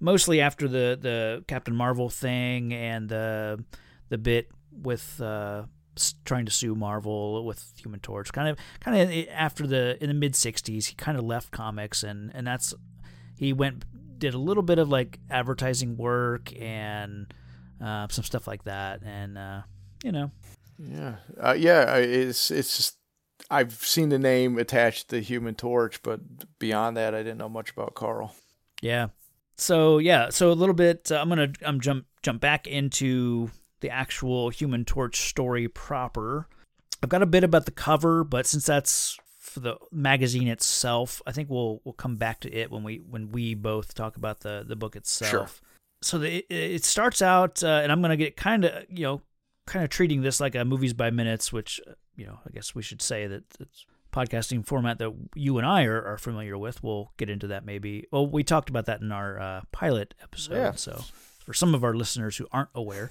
mostly after the, the Captain Marvel thing and the, the bit with, uh, trying to sue Marvel with Human Torch, kind of, kind of after the, in the mid sixties, he kind of left comics, and, and that's, he went, did a little bit of like advertising work and, uh, some stuff like that. And, uh, you know. Yeah, uh, yeah. It's it's just I've seen the name attached to Human Torch, but beyond that, I didn't know much about Carl. Yeah. So yeah. So a little bit. Uh, I'm gonna I'm jump jump back into the actual Human Torch story proper. I've got a bit about the cover, but since that's for the magazine itself, I think we'll we'll come back to it when we when we both talk about the the book itself. Sure. So the, it, it starts out, uh, and I'm gonna get kind of you know. kind of treating this like a movies by minutes, which, you know, I guess we should say that it's podcasting format that you and I are, are familiar with. We'll get into that maybe. Well, we talked about that in our uh, pilot episode. Yeah. So for some of our listeners who aren't aware,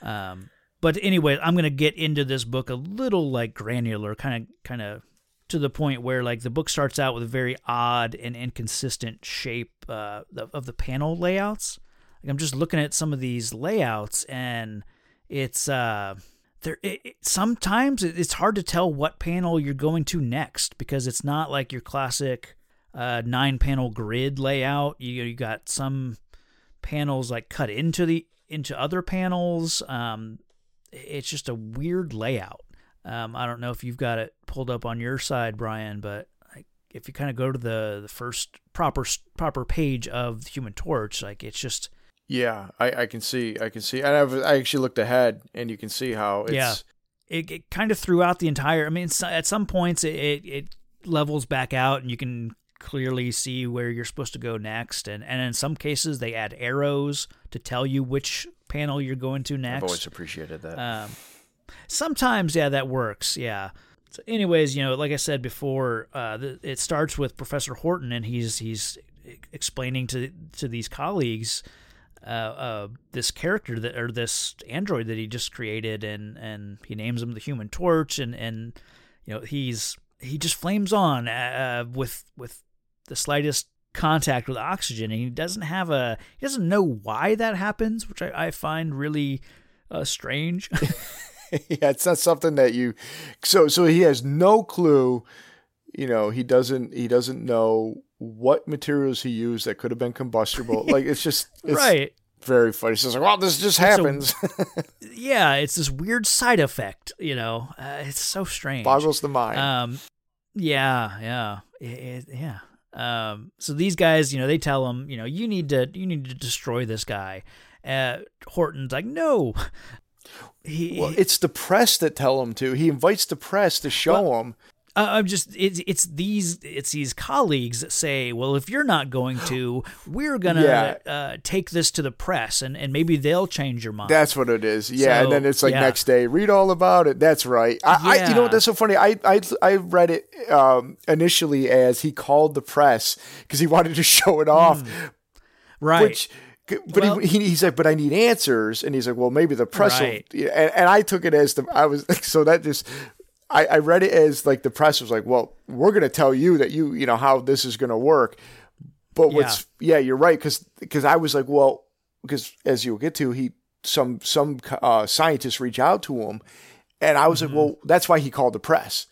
um, but anyway, I'm going to get into this book a little like granular, kind of, kind of to the point where like the book starts out with a very odd and inconsistent shape uh, of the panel layouts. Like I'm just looking at some of these layouts and It's uh, there. It, it, sometimes it, it's hard to tell what panel you're going to next because it's not like your classic uh, nine-panel grid layout. You you got some panels like cut into the into other panels. Um, it's just a weird layout. Um, I don't know if you've got it pulled up on your side, Brian, but like if you kind of go to the the first proper proper page of Human Torch, like it's just. Yeah, I, I can see, I can see, and I've, I actually looked ahead, and you can see how it's... Yeah, it, it kind of threw out the entire, I mean, at some points it, it, it levels back out, and you can clearly see where you're supposed to go next, and, and in some cases they add arrows to tell you which panel you're going to next. I've always appreciated that. Um, sometimes, yeah, that works, yeah. So anyways, you know, like I said before, uh, the, it starts with Professor Horton, and he's he's explaining to to these colleagues... Uh, uh, this character that or this android that he just created, and, and he names him the Human Torch, and, and you know he's he just flames on uh, with with the slightest contact with oxygen, and he doesn't have a he doesn't know why that happens, which I, I find really uh, strange. Yeah, it's not something that you so so he has no clue. You know, he doesn't he doesn't know. What materials he used that could have been combustible. Like, it's just it's right. very funny. It's just like, well, this just happens. A, yeah, it's this weird side effect, you know. Uh, it's so strange. Boggles the mind. Um, yeah, yeah, it, it, yeah. Um, so these guys, you know, they tell him, you know, you need to you need to destroy this guy. Uh, Horton's like, no. He, well, it's the press that tell him to. He invites the press to show well, him. Uh, I'm just it's it's these it's these colleagues that say, well, if you're not going to, we're gonna yeah. uh, take this to the press, and, and maybe they'll change your mind. That's what it is. Yeah, so, and then it's like yeah. next day, read all about it. That's right. I, yeah. I you know that's so funny. I I I read it um, initially as he called the press because he wanted to show it off, mm. right? Which, But well, he, he he's like, but I need answers, and he's like, well, maybe the press. Right. Will, and, and I took it as the I was so that just I, I read it as like the press was like, well, we're going to tell you that you you know how this is going to work. But yeah. what's yeah, you're right because because I was like, well, because as you'll get to, he some some uh, scientists reach out to him, and I was mm-hmm. like, well, that's why he called the press.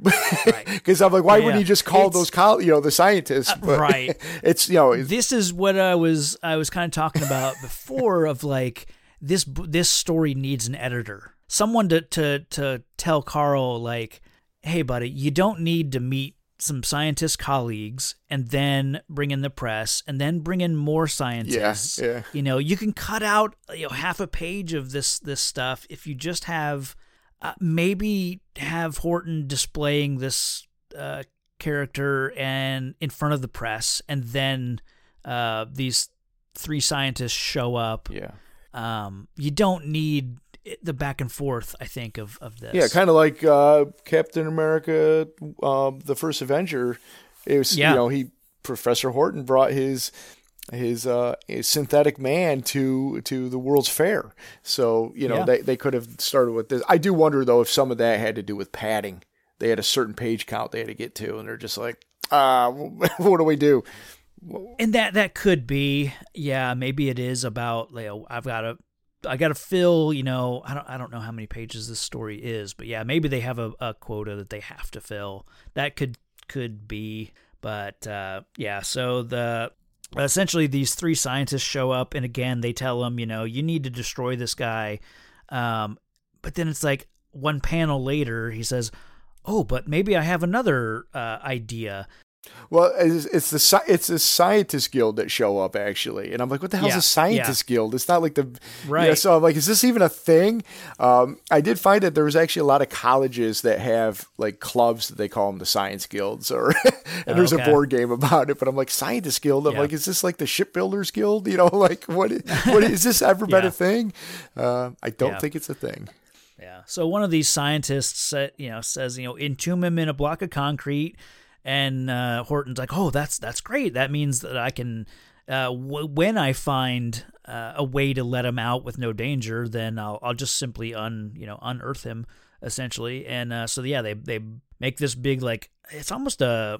Because I'm like, why yeah. wouldn't you just call it's, those, col- you know, the scientists? But right. It's you know, it's, this is what I was, I was kind of talking about before of like this. This story needs an editor, someone to to to tell Carl like, hey, buddy, you don't need to meet some scientist colleagues and then bring in the press and then bring in more scientists. Yeah, yeah. You know, you can cut out you know half a page of this this stuff if you just have. Uh, maybe have Horton displaying this uh, character and in front of the press, and then uh, these three scientists show up. Yeah, um, you don't need the back and forth. I think of of this. Yeah, kind of like uh, Captain America, uh, the First Avenger. It was yeah. you know he Professor Horton brought his. His, uh, his synthetic man to to the World's Fair. So, you know, yeah. they, they could have started with this. I do wonder, though, if some of that had to do with padding. They had a certain page count they had to get to, and they're just like, uh, what do we do? And that, that could be, yeah, maybe it is about, you know, I've got to I got to fill, you know, I don't I don't know how many pages this story is, but yeah, maybe they have a, a quota that they have to fill. That could, could be, but uh, yeah, so the... Essentially, these three scientists show up, and again, they tell him, you know, you need to destroy this guy. Um, but then it's like one panel later, he says, oh, but maybe I have another uh, idea. Well, it's, it's the it's the scientist guild that show up, actually. And I'm like, what the hell's yeah, a scientist yeah. guild? It's not like the... Right. You know, so I'm like, is this even a thing? Um, I did find that there was actually a lot of colleges that have like clubs that they call them the science guilds. or And oh, there's okay. a board game about it. But I'm like, scientist guild? I'm yeah. like, is this like the shipbuilders guild? You know, like, what? what is this ever yeah. been a thing? Uh, I don't yeah. think it's a thing. Yeah. So one of these scientists uh, you know, says, you know, entomb him in a block of concrete. And uh, Horton's like, oh, that's that's great. That means that I can, uh, w- when I find uh, a way to let him out with no danger, then I'll I'll just simply un you know unearth him essentially. And uh, so yeah, they they make this big like it's almost a,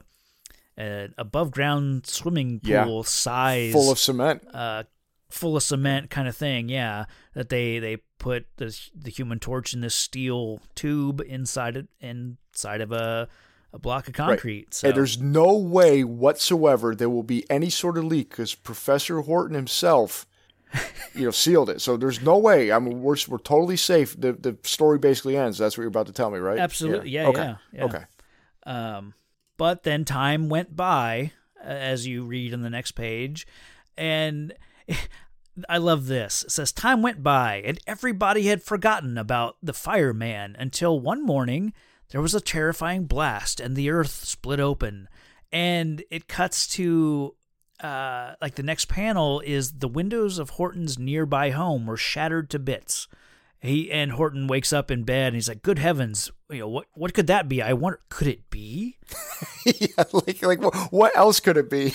a above ground swimming pool yeah. size, full of cement, uh, full of cement kind of thing. Yeah, that they they put the the Human Torch in this steel tube inside it inside of a. A block of concrete. Right. So. And there's no way whatsoever there will be any sort of leak because Professor Horton himself, you know, sealed it. So there's no way. I mean, we're we're totally safe. The the story basically ends. That's what you're about to tell me, right? Absolutely. Yeah. Yeah. Okay. Yeah, yeah. Okay. Um, but then time went by, as you read on the next page, and I love this. It says time went by, and everybody had forgotten about the fireman until one morning. There was a terrifying blast, and the earth split open. And it cuts to, uh, like, the next panel is the windows of Horton's nearby home were shattered to bits. He and Horton wakes up in bed, and he's like, "Good heavens, you know what? What could that be? I wonder. Could it be? yeah, like, like what else could it be?"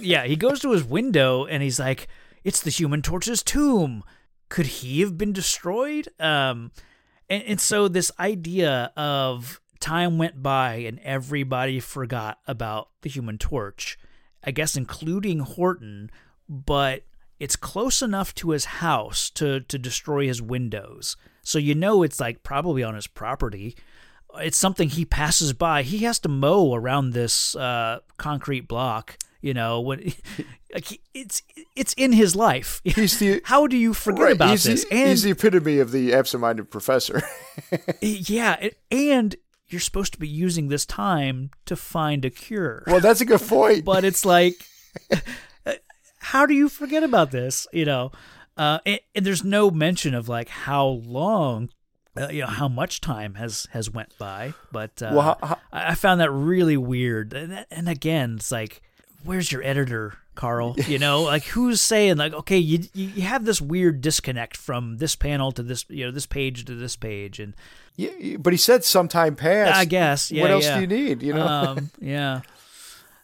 yeah, he goes to his window, and he's like, "It's the Human Torch's tomb. Could he have been destroyed?" Um. And, and so this idea of time went by and everybody forgot about the Human Torch, I guess including Horton, but it's close enough to his house to, to destroy his windows. So you know it's like probably on his property. It's something he passes by. He has to mow around this uh, concrete block. You know, when like he, it's it's in his life. He's the, How do you forget right, about he's this? The, and, he's the epitome of the absent-minded professor. yeah, and you're supposed to be using this time to find a cure. Well, that's a good point. but it's like, how do you forget about this? You know, uh, and, and there's no mention of like how long uh, you know, how much time has, has went by. But uh, well, how, how, I found that really weird. And, and again, it's like, where's your editor, Carl? You know, like, who's saying, like, okay, you you have this weird disconnect from this panel to this, you know, this page to this page, and yeah, but he said sometime past. I guess. Yeah, what else yeah. do you need? You know. Um, yeah.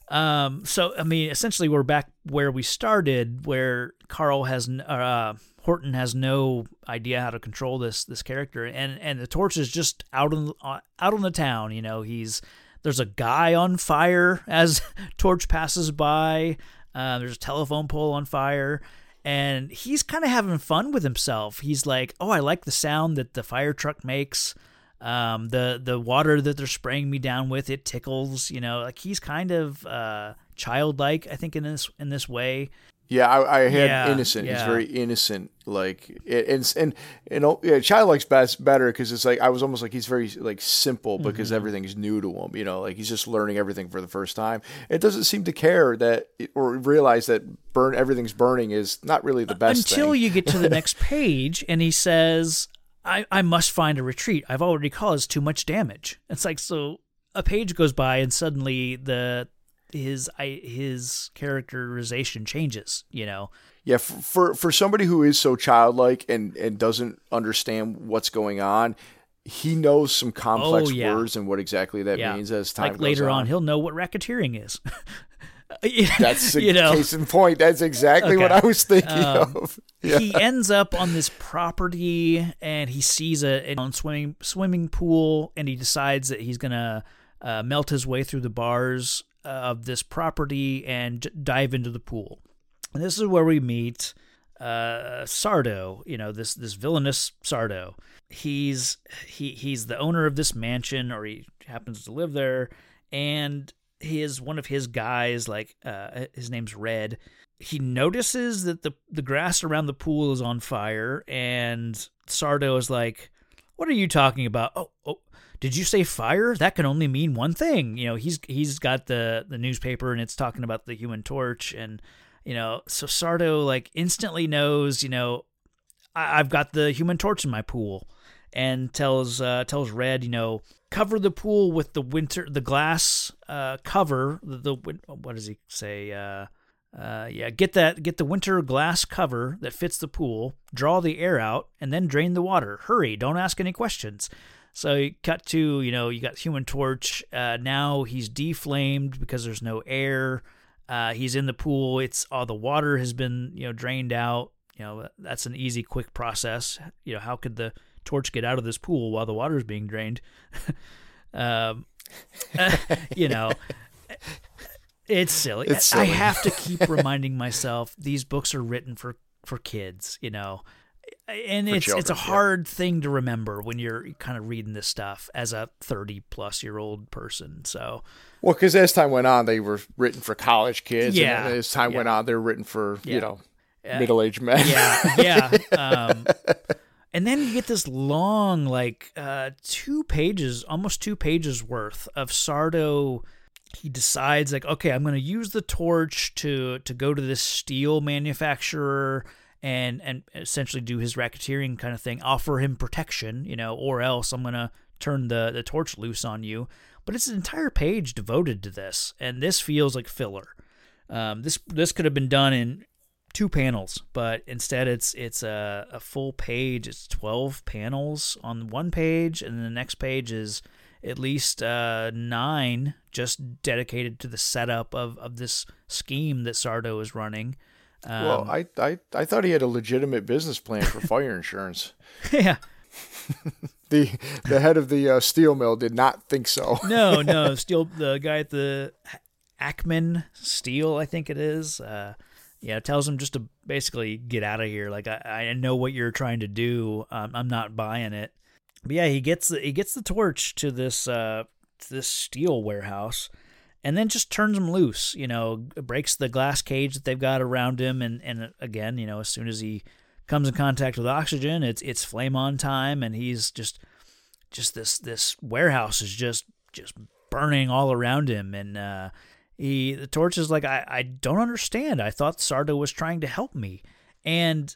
Um. So I mean, essentially, we're back where we started, where Carl has uh, Horton has no idea how to control this this character, and and the Torch is just out on out on the town. You know, he's. There's a guy on fire as Torch passes by. Uh, there's a telephone pole on fire. And he's kind of having fun with himself. He's like, oh, I like the sound that the fire truck makes. Um, the the water that they're spraying me down with, it tickles. You know, like he's kind of uh, childlike, I think, in this in this way. Yeah, I, I had yeah, innocent. Yeah. He's very innocent, like and and you know, yeah, childlike's best better because it's like I was almost like he's very like simple because mm-hmm. everything's new to him. You know, like he's just learning everything for the first time. It doesn't seem to care that or realize that burn everything's burning is not really the best until thing. You get to the next page and he says, "I I must find a retreat. I've already caused too much damage." It's like so a page goes by and suddenly the. his I, his characterization changes, you know? Yeah, for, for for somebody who is so childlike and, and doesn't understand what's going on, he knows some complex oh, yeah. words and what exactly that yeah. means as time like goes later on. Later on, he'll know what racketeering is. That's a you know, case in point. That's exactly okay. what I was thinking um, of. Yeah. He ends up on this property and he sees a an swimming, swimming pool and he decides that he's going to uh, melt his way through the bars of this property and dive into the pool. And this is where we meet uh, Sardo, you know, this this villainous Sardo. He's he he's the owner of this mansion, or he happens to live there, and he is one of his guys, like uh, his name's Red. He notices that the, the grass around the pool is on fire, and Sardo is like, what are you talking about? Oh, oh. Did you say fire? That can only mean one thing. You know, he's he's got the, the newspaper and it's talking about the Human Torch. And, you know, so Sardo, like, instantly knows, you know, I, I've got the Human Torch in my pool. And tells uh, tells Red, you know, cover the pool with the winter, the glass uh, cover. The, the What does he say? Uh, uh, yeah, get that, get the winter glass cover that fits the pool. Draw the air out and then drain the water. Hurry, don't ask any questions. So you cut to, you know, you got Human Torch. Uh, now he's deflamed because there's no air. Uh, he's in the pool. It's all the water has been, you know, drained out. You know, that's an easy, quick process. You know, how could the Torch get out of this pool while the water is being drained? um, you know, it's silly. It's silly. I have to keep reminding myself these books are written for, for kids, you know. And it's children, it's a hard yeah. thing to remember when you're kind of reading this stuff as a thirty plus year old person. So, well, because as time went on, they were written for college kids. Yeah, and as time yeah. went on, they were written for yeah. you know uh, middle aged men. Yeah, yeah. Um, and then you get this long, like uh, two pages, almost two pages worth of Sardo. He decides, like, okay, I'm going to use the Torch to to go to this steel manufacturer. And and essentially do his racketeering kind of thing, offer him protection, you know, or else I'm going to turn the, the Torch loose on you. But it's an entire page devoted to this, and this feels like filler. Um, this this could have been done in two panels, but instead it's it's a, a full page. It's twelve panels on one page, and then the next page is at least uh, nine just dedicated to the setup of, of this scheme that Sardo is running. Um, well, I, I I thought he had a legitimate business plan for fire insurance. Yeah. the the head of the uh, steel mill did not think so. no, no, steel. The guy at the Ackman Steel, I think it is. Uh, yeah, tells him just to basically get out of here. Like I, I know what you're trying to do. Um, I'm not buying it. But yeah, he gets the, he gets the Torch to this uh to this steel warehouse. And then just turns him loose, you know, breaks the glass cage that they've got around him. And, and again, you know, as soon as he comes in contact with oxygen, it's it's flame on time. And he's just just this this warehouse is just just burning all around him. And uh, he the Torch is like, I, I don't understand. I thought Sardo was trying to help me. And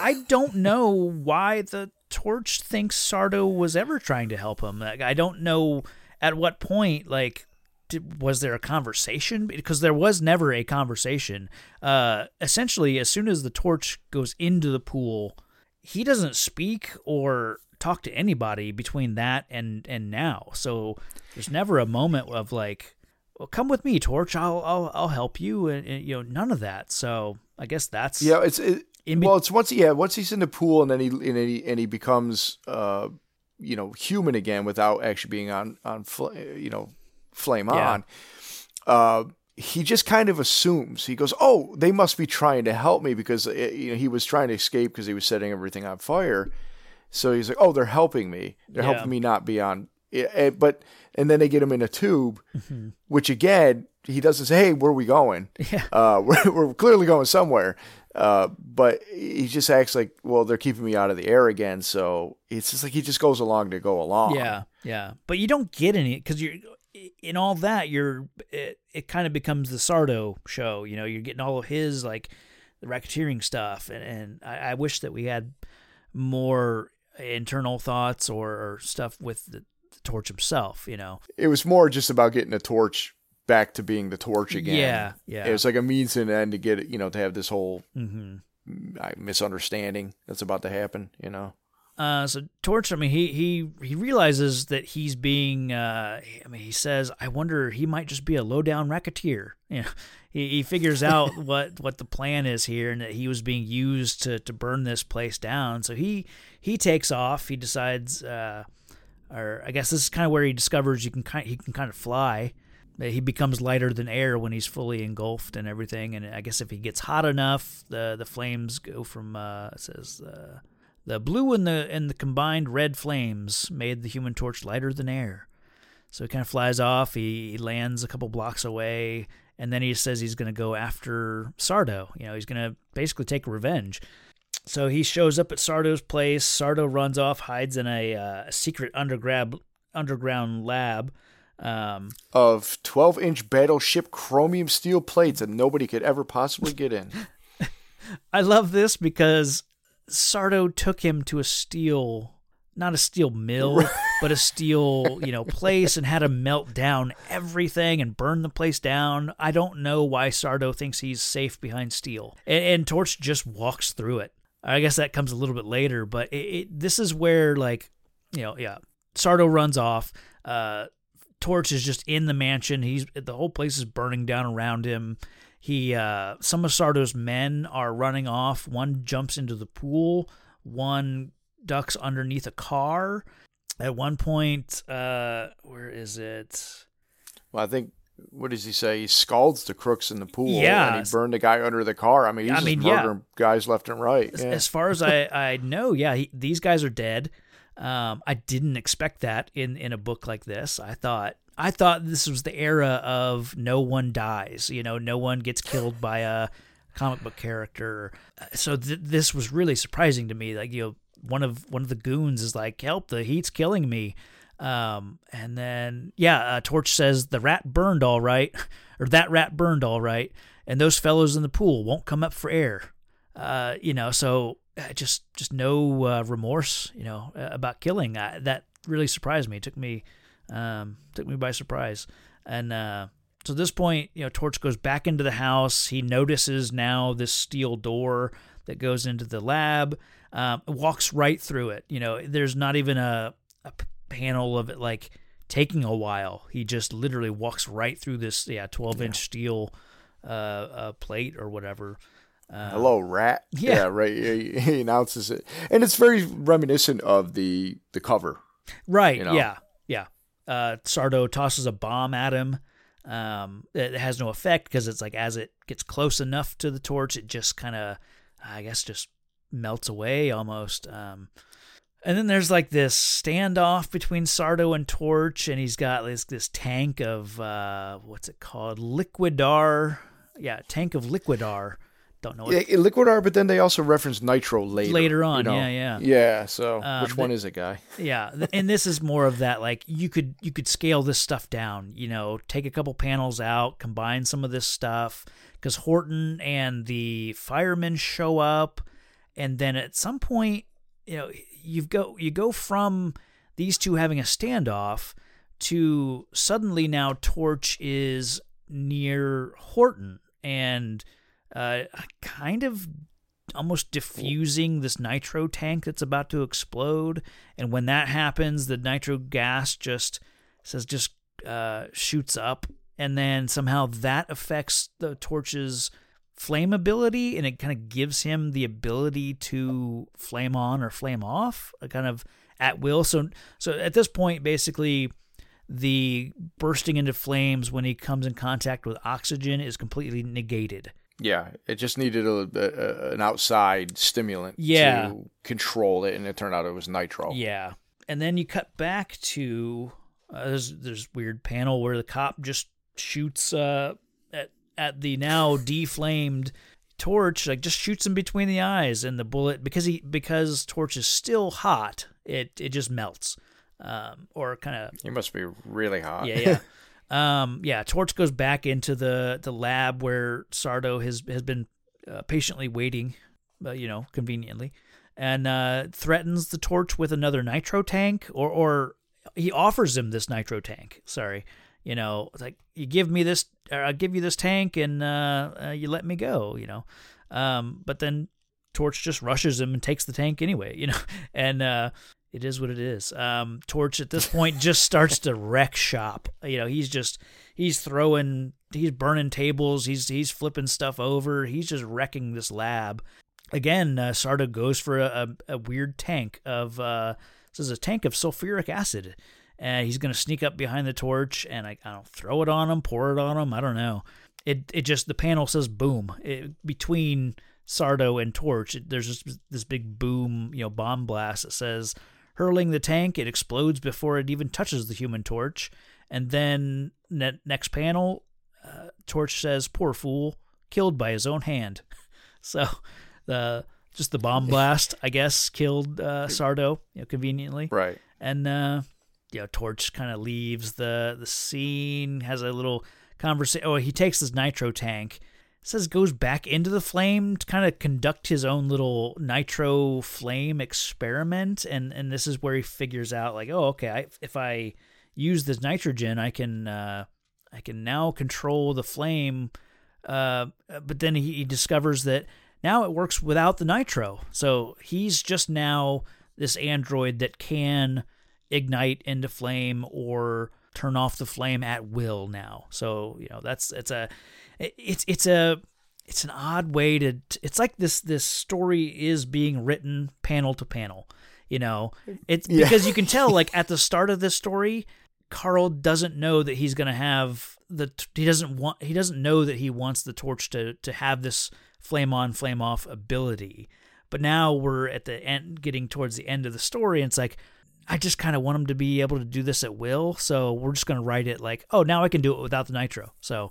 I don't know why the Torch thinks Sardo was ever trying to help him. Like, I don't know at what point, like, did, was there a conversation? Because there was never a conversation. Uh, essentially, as soon as the Torch goes into the pool, he doesn't speak or talk to anybody between that and, and now. So there's never a moment of like, well, come with me, Torch. I'll I'll I'll help you, and, and you know, none of that. So I guess that's yeah. It's it, in, well, it's once yeah, once he's in the pool, and then he and he, and he becomes uh you know human again without actually being on on fl- you know flame on. Yeah. Uh, he just kind of assumes. He goes, "Oh, they must be trying to help me because it, you know he was trying to escape because he was setting everything on fire." So he's like, "Oh, they're helping me. They're yeah. helping me not be on." It, but and then they get him in a tube, mm-hmm. which again he doesn't say, "Hey, where are we going?" Yeah. Uh, we're, we're clearly going somewhere, uh, but he just acts like, "Well, they're keeping me out of the air again." So it's just like he just goes along to go along. Yeah, yeah. But you don't get any because you're in all that. You're it, it kind of becomes the Sardo show. You know, you're getting all of his like the racketeering stuff, and and I, I wish that we had more internal thoughts or, or stuff with the. the Torch himself, you know. It was more just about getting the Torch back to being the Torch again. Yeah, yeah. It was like a means and end to get it, you know, to have this whole mm-hmm. misunderstanding that's about to happen, you know. Uh, so Torch, I mean, he he he realizes that he's being. Uh, I mean, he says, "I wonder he might just be a low down racketeer." You know, he he figures out what, what the plan is here, and that he was being used to to burn this place down. So he he takes off. He decides. Uh, Or I guess this is kind of where he discovers you can kind of, he can kind of fly. He becomes lighter than air when he's fully engulfed and everything. And I guess if he gets hot enough, the the flames go from uh, it says uh, the blue and the and the combined red flames made the Human Torch lighter than air. So he kind of flies off. He, he lands a couple blocks away, and then he says he's going to go after Sardo. You know, he's going to basically take revenge. So he shows up at Sardo's place. Sardo runs off, hides in a, uh, a secret undergrab, underground lab. Um, of twelve-inch battleship chromium steel plates that nobody could ever possibly get in. I love this because Sardo took him to a steel, not a steel mill, but a steel, you know, place and had him melt down everything and burn the place down. I don't know why Sardo thinks he's safe behind steel. And, and Torch just walks through it. I guess that comes a little bit later, but it, it, this is where, like, you know, yeah, Sardo runs off. Uh, Torch is just in the mansion. He's the whole place is burning down around him. He, uh, some of Sardo's men are running off. One jumps into the pool. One ducks underneath a car. At one point, uh, where is it? Well, I think. What does he say? He scalds the crooks in the pool, yeah. and he burned the guy under the car. I mean, he's I mean, just murdering yeah. guys left and right. Yeah. As far as I, I know, yeah, he, these guys are dead. Um, I didn't expect that in, in a book like this. I thought I thought this was the era of no one dies. You know, no one gets killed by a comic book character. So th- this was really surprising to me. Like, you know, one of one of the goons is like, "Help! The heat's killing me." Um, and then, yeah, uh, Torch says the rat burned all right, or that rat burned all right, and those fellows in the pool won't come up for air. Uh, you know, so just just no uh, remorse, you know, uh, about killing. I, that really surprised me. It took me, um, took me by surprise. And uh, so at this point, you know, Torch goes back into the house. He notices now this steel door that goes into the lab. Um, walks right through it. You know, there's not even a, a panel of it like taking a while. He just literally walks right through this yeah twelve inch yeah. steel uh, uh plate or whatever. Uh, hello rat. Yeah, yeah right. He, he announces it, and it's very reminiscent of the the cover. Right. You know? Yeah. Yeah. Uh, Sardo tosses a bomb at him. Um, it has no effect because it's like as it gets close enough to the Torch, it just kind of, I guess, just melts away almost. Um. And then there's like this standoff between Sardo and Torch, and he's got this, this tank of, uh, what's it called? Liquidar. Yeah, tank of Liquidar. Don't know what yeah, it's... Liquidar, but then they also reference Nitro later. Later on, you know? yeah, yeah. Yeah, so um, which but, one is it, guy? yeah, and this is more of that, like, you could you could scale this stuff down, you know, take a couple panels out, combine some of this stuff, because Horton and the firemen show up, and then at some point, you know, you go you go from these two having a standoff to suddenly now Torch is near Horton and uh, kind of almost diffusing this nitro tank that's about to explode. And when that happens, the nitro gas just says just uh, shoots up, and then somehow that affects the Torch's flame ability, and it kind of gives him the ability to flame on or flame off, kind of at will. So, so at this point, basically, the bursting into flames when he comes in contact with oxygen is completely negated. Yeah, it just needed a, a, an outside stimulant yeah. to control it, and it turned out it was nitro. Yeah, and then you cut back to uh, there's there's weird panel where the cop just shoots. Uh, at the now deflamed Torch, like just shoots him between the eyes, and the bullet, because he because Torch is still hot, it it just melts, um, or kind of. He must be really hot. Yeah, yeah, um, yeah. Torch goes back into the, the lab where Sardo has has been uh, patiently waiting, uh, you know, conveniently, and uh, threatens the Torch with another nitro tank, or or he offers him this nitro tank. Sorry. You know, like, you give me this, or I'll give you this tank, and uh, uh, you let me go, you know. Um, but then Torch just rushes him and takes the tank anyway, you know. And uh, it is what it is. Um, Torch at this point just starts to wreck shop. You know, he's just, he's throwing, he's burning tables, he's he's flipping stuff over, he's just wrecking this lab. Again, uh, Sardo goes for a, a, a weird tank of, uh, this is a tank of sulfuric acid. And he's going to sneak up behind the Torch, and I, I don't throw it on him, pour it on him, I don't know. It it just, the panel says boom. It, between Sardo and Torch, it, there's just this big boom, you know, bomb blast that says, hurling the tank, it explodes before it even touches the Human Torch. And then ne- next panel, uh, Torch says, poor fool, killed by his own hand. So the just the bomb blast, I guess, killed uh, Sardo, you know, conveniently. Right. And, uh... you know, Torch kind of leaves the, the scene, has a little conversation. Oh, he takes his nitro tank, says goes back into the flame to kind of conduct his own little nitro flame experiment. And, and this is where he figures out, like, oh, okay, I, if I use this nitrogen, I can uh, I can now control the flame. Uh, but then he, he discovers that now it works without the nitro. So he's just now this android that can ignite into flame or turn off the flame at will now. So, you know, that's, it's a, it's, it's a, it's an odd way to, it's like this, this story is being written panel to panel, you know, it's yeah. because you can tell, like, at the start of this story, Carl doesn't know that he's going to have the, he doesn't want, he doesn't know that he wants the Torch to, to have this flame on, flame off ability. But now we're at the end, getting towards the end of the story, and it's like, I just kind of want him to be able to do this at will, so we're just going to write it like, oh, now I can do it without the nitro. So,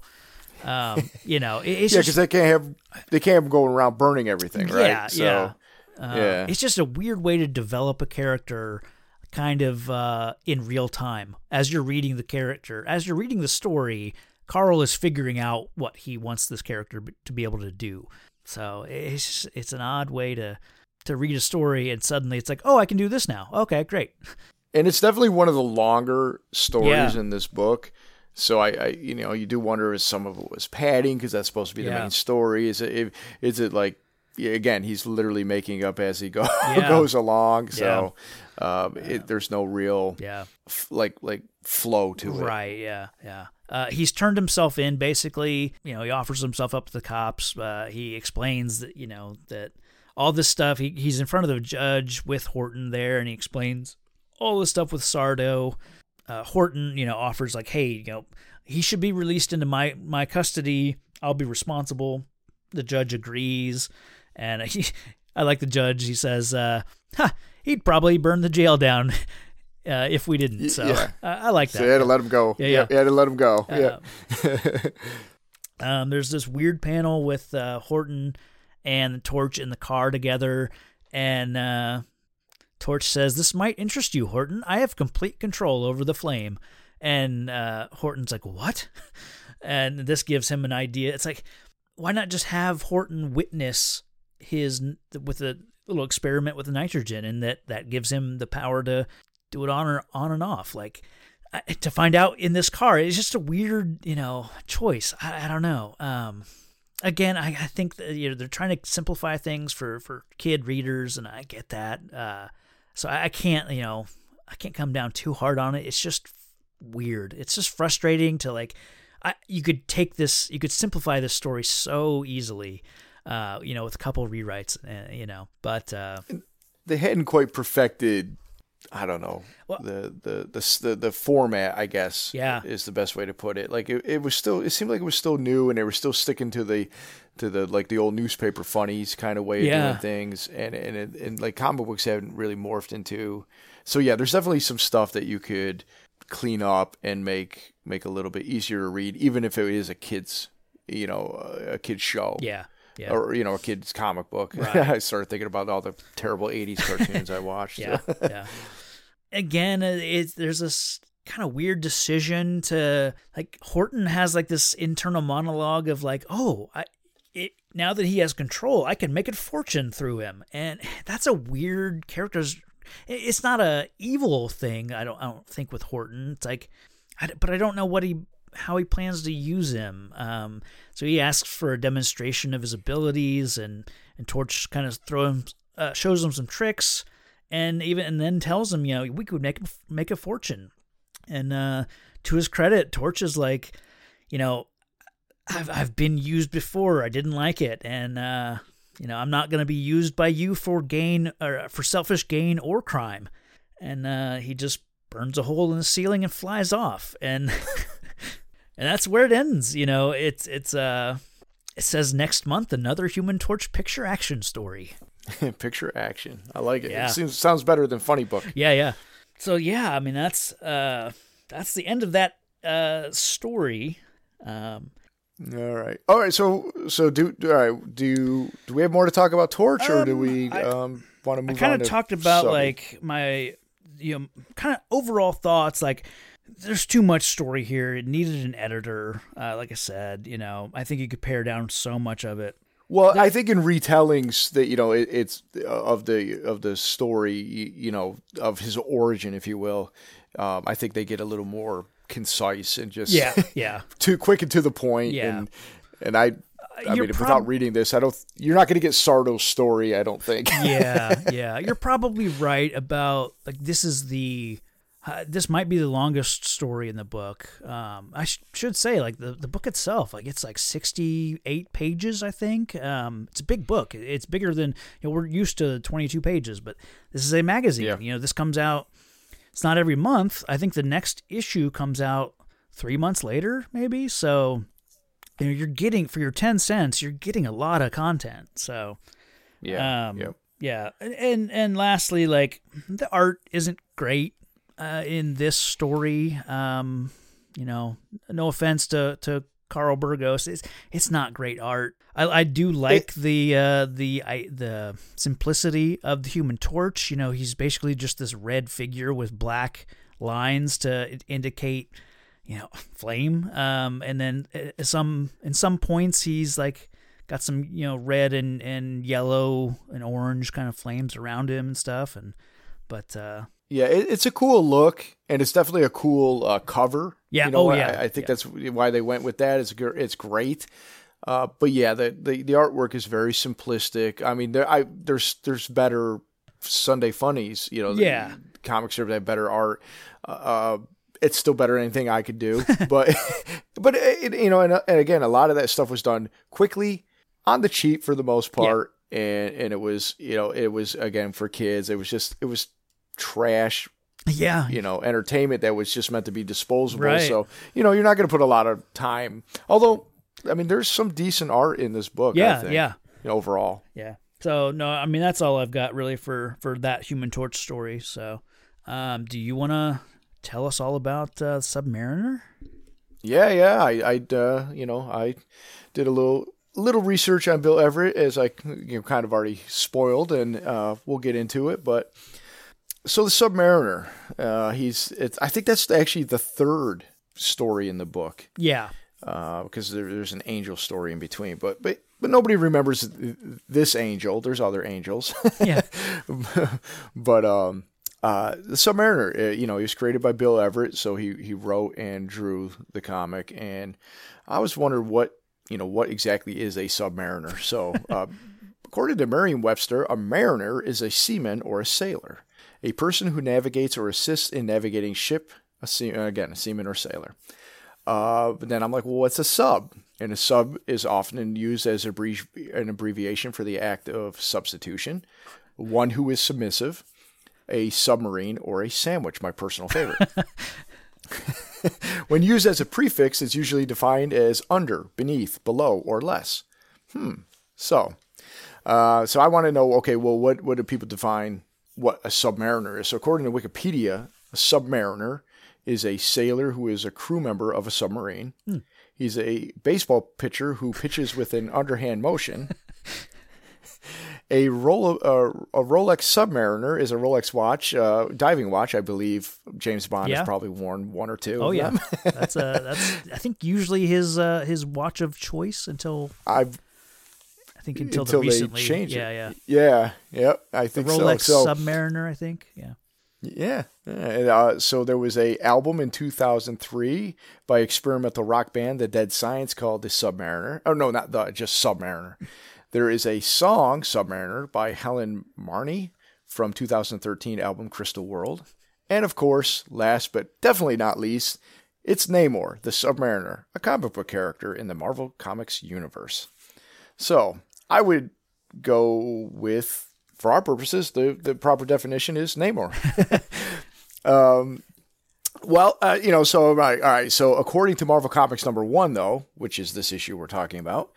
um, you know, it's yeah, because they can't have they can't have him going around burning everything, right? Yeah, so, yeah. Uh, yeah. It's just a weird way to develop a character, kind of uh, in real time as you're reading the character, as you're reading the story. Carl is figuring out what he wants this character to be able to do. So it's just, it's an odd way to. to read a story, and suddenly it's like, oh, I can do this now. Okay, great. And it's definitely one of the longer stories yeah. in this book. So I, I, you know, you do wonder if some of it was padding, because that's supposed to be the yeah. main story. Is it, is it like, again, he's literally making up as he go, yeah. goes along. So yeah. Um, yeah. It, there's no real yeah. f- like, like flow to it. Right. Yeah. Yeah. Uh, he's turned himself in, basically. You know, he offers himself up to the cops. Uh, he explains that, you know, that, all this stuff, he he's in front of the judge with Horton there, and he explains all this stuff with Sardo. Uh, Horton, you know, offers like, hey, you know, he should be released into my, my custody. I'll be responsible. The judge agrees. And he, I like the judge. He says, uh, ha, he'd probably burn the jail down uh, if we didn't. So yeah. uh, I like that. So you had to let him go. Yeah, yeah. You had to let him go. Uh, yeah. um, there's this weird panel with uh, Horton and the Torch in the car together, and uh, Torch says, this might interest you, Horton. I have complete control over the flame. And uh, Horton's like, what? And this gives him an idea. It's like, why not just have Horton witness his with a little experiment with the nitrogen, and that that gives him the power to do it on or on and off, like to find out in this car. It's just a weird, you know, choice. I, I don't know. Um, again, I, I think that, you know, they're trying to simplify things for, for kid readers, and I get that. Uh, so I, I can't, you know, I can't come down too hard on it. It's just weird. It's just frustrating to like, I, you could take this, you could simplify this story so easily, uh, you know, with a couple of rewrites, uh, you know, but, uh, they hadn't quite perfected, I don't know, well, the, the, the, the, the format, I guess, yeah, is the best way to put it. Like it, it was still, it seemed like it was still new, and they were still sticking to the, to the, like the old newspaper funnies kind of way, yeah, of doing things. And, and, and, and like comic books haven't really morphed into. So yeah, there's definitely some stuff that you could clean up and make, make a little bit easier to read, even if it is a kid's, you know, a kid's show. Yeah. Yeah. Or, you know, a kid's comic book. Right. I started thinking about all the terrible eighties cartoons I watched. Yeah, so. Yeah. Again, it's, there's this kind of weird decision to, like, Horton has, like, this internal monologue of, like, oh, I, it, now that he has control, I can make a fortune through him. And that's a weird character's... It's not a evil thing, I don't I don't think, with Horton. It's like, I, but I don't know what he... how he plans to use him. Um, so he asks for a demonstration of his abilities, and, and Torch kind of throw him, uh, shows him some tricks, and even, and then tells him, you know, we could make, make a fortune. And, uh, to his credit, Torch is like, you know, I've, I've been used before. I didn't like it. And, uh, you know, I'm not going to be used by you for gain or for selfish gain or crime. And, uh, he just burns a hole in the ceiling and flies off. And, And that's where it ends, you know. It's it's uh, it says next month another Human Torch picture action story. Picture action, I like it. Yeah. It seems, sounds better than Funny Book. Yeah, yeah. So yeah, I mean that's uh, that's the end of that uh story. Um, all right, all right. So so do all right. Do do we have more to talk about Torch, um, or do we I, um want to move? I kind on of talked about something. Like my you know kind of overall thoughts like. There's too much story here. It needed an editor. Uh, like I said, you know, I think you could pare down so much of it. Well, there- I think in retellings that, you know, it, it's uh, of the, of the story, you, you know, of his origin, if you will. Um, I think they get a little more concise and just, yeah, yeah. too quick and to the point. Yeah. And, and I, I you're mean, prob- without reading this, I don't, you're not going to get Sardo's story. I don't think. Yeah. Yeah. You're probably right about like, this is the, Uh, this might be the longest story in the book. Um, I sh- should say, like the, the book itself, like it's like sixty-eight pages, I think. Um, it's a big book. It's bigger than, you know, we're used to twenty-two pages, but this is a magazine. Yeah. You know, this comes out. It's not every month. I think the next issue comes out three months later, maybe. So, you know, you're getting for your ten cents, you're getting a lot of content. So, yeah, um, yep. yeah, and, and and lastly, like the art isn't great. Uh, in this story, um, you know, no offense to, to Carl Burgos, it's it's not great art. I, I do like it, the uh, the I, the simplicity of the Human Torch. You know, he's basically just this red figure with black lines to indicate, you know, flame. Um, and then some in some points he's like got some, you know, red and, and yellow and orange kind of flames around him and stuff. And but. Uh, Yeah, it's a cool look, and it's definitely a cool uh, cover. Yeah, you know, oh yeah. I, I think yeah. that's why they went with that. It's it's great, uh, but yeah, the, the the artwork is very simplistic. I mean, there I there's there's better Sunday funnies. You know, yeah, comics are that better art. Uh, it's still better than anything I could do, but but it, you know, and, and again, a lot of that stuff was done quickly, on the cheap for the most part, yeah. and and it was you know it was again for kids. It was just it was. trash yeah you know entertainment that was just meant to be disposable, right. So you know you're not going to put a lot of time, although I mean there's some decent art in this book, yeah I think, yeah you know, overall yeah so no I mean that's all I've got really for for that Human Torch story. So um do you want to tell us all about uh Submariner? yeah yeah I I'd uh you know I did a little little research on Bill Everett, as I you know kind of already spoiled, and uh we'll get into it. But so the Submariner, uh, he's. It's, I think that's actually the third story in the book. Yeah, because uh, there, there's an angel story in between. But but But nobody remembers this angel. There's other angels. Yeah. But um, uh, the Submariner, you know, he was created by Bill Everett, so he he wrote and drew the comic. And I always wondered what, you know, what exactly is a Submariner. So uh, according to Merriam-Webster, a mariner is a seaman or a sailor, a person who navigates or assists in navigating ship, a se- again, a seaman or sailor. Uh, but then I'm like, well, what's a sub? And a sub is often used as a brief, an abbreviation for the act of substitution. One who is submissive, a submarine, or a sandwich, my personal favorite. When used as a prefix, it's usually defined as under, beneath, below, or less. Hmm. So, uh, so I want to know, okay, well, what, what do people define what a submariner is? So according to Wikipedia, a submariner is a sailor who is a crew member of a submarine. Hmm. He's a baseball pitcher who pitches with an underhand motion. A, Rolo, uh, a Rolex Submariner is a Rolex watch, uh, diving watch, I believe. James Bond yeah. has probably worn one or two. Oh, of yeah. them. That's, uh, that's, I think, usually his uh, his watch of choice until... I've I think until, until the recently, they changed yeah, it. Yeah, yeah. Yeah, yep, I think so. The Rolex so, so. Submariner, I think, yeah. Yeah. And, uh, so there was a album in two thousand three by experimental rock band The Dead Science called The Submariner. Oh, no, not the, just Submariner. There is a song, Submariner, by Helen Marnie from two thousand thirteen album Crystal World. And, of course, last but definitely not least, it's Namor, the Submariner, a comic book character in the Marvel Comics universe. So I would go with... For our purposes, the, the proper definition is Namor. um, well, uh, you know, so, all right, all right. So according to Marvel Comics number one, though, which is this issue we're talking about,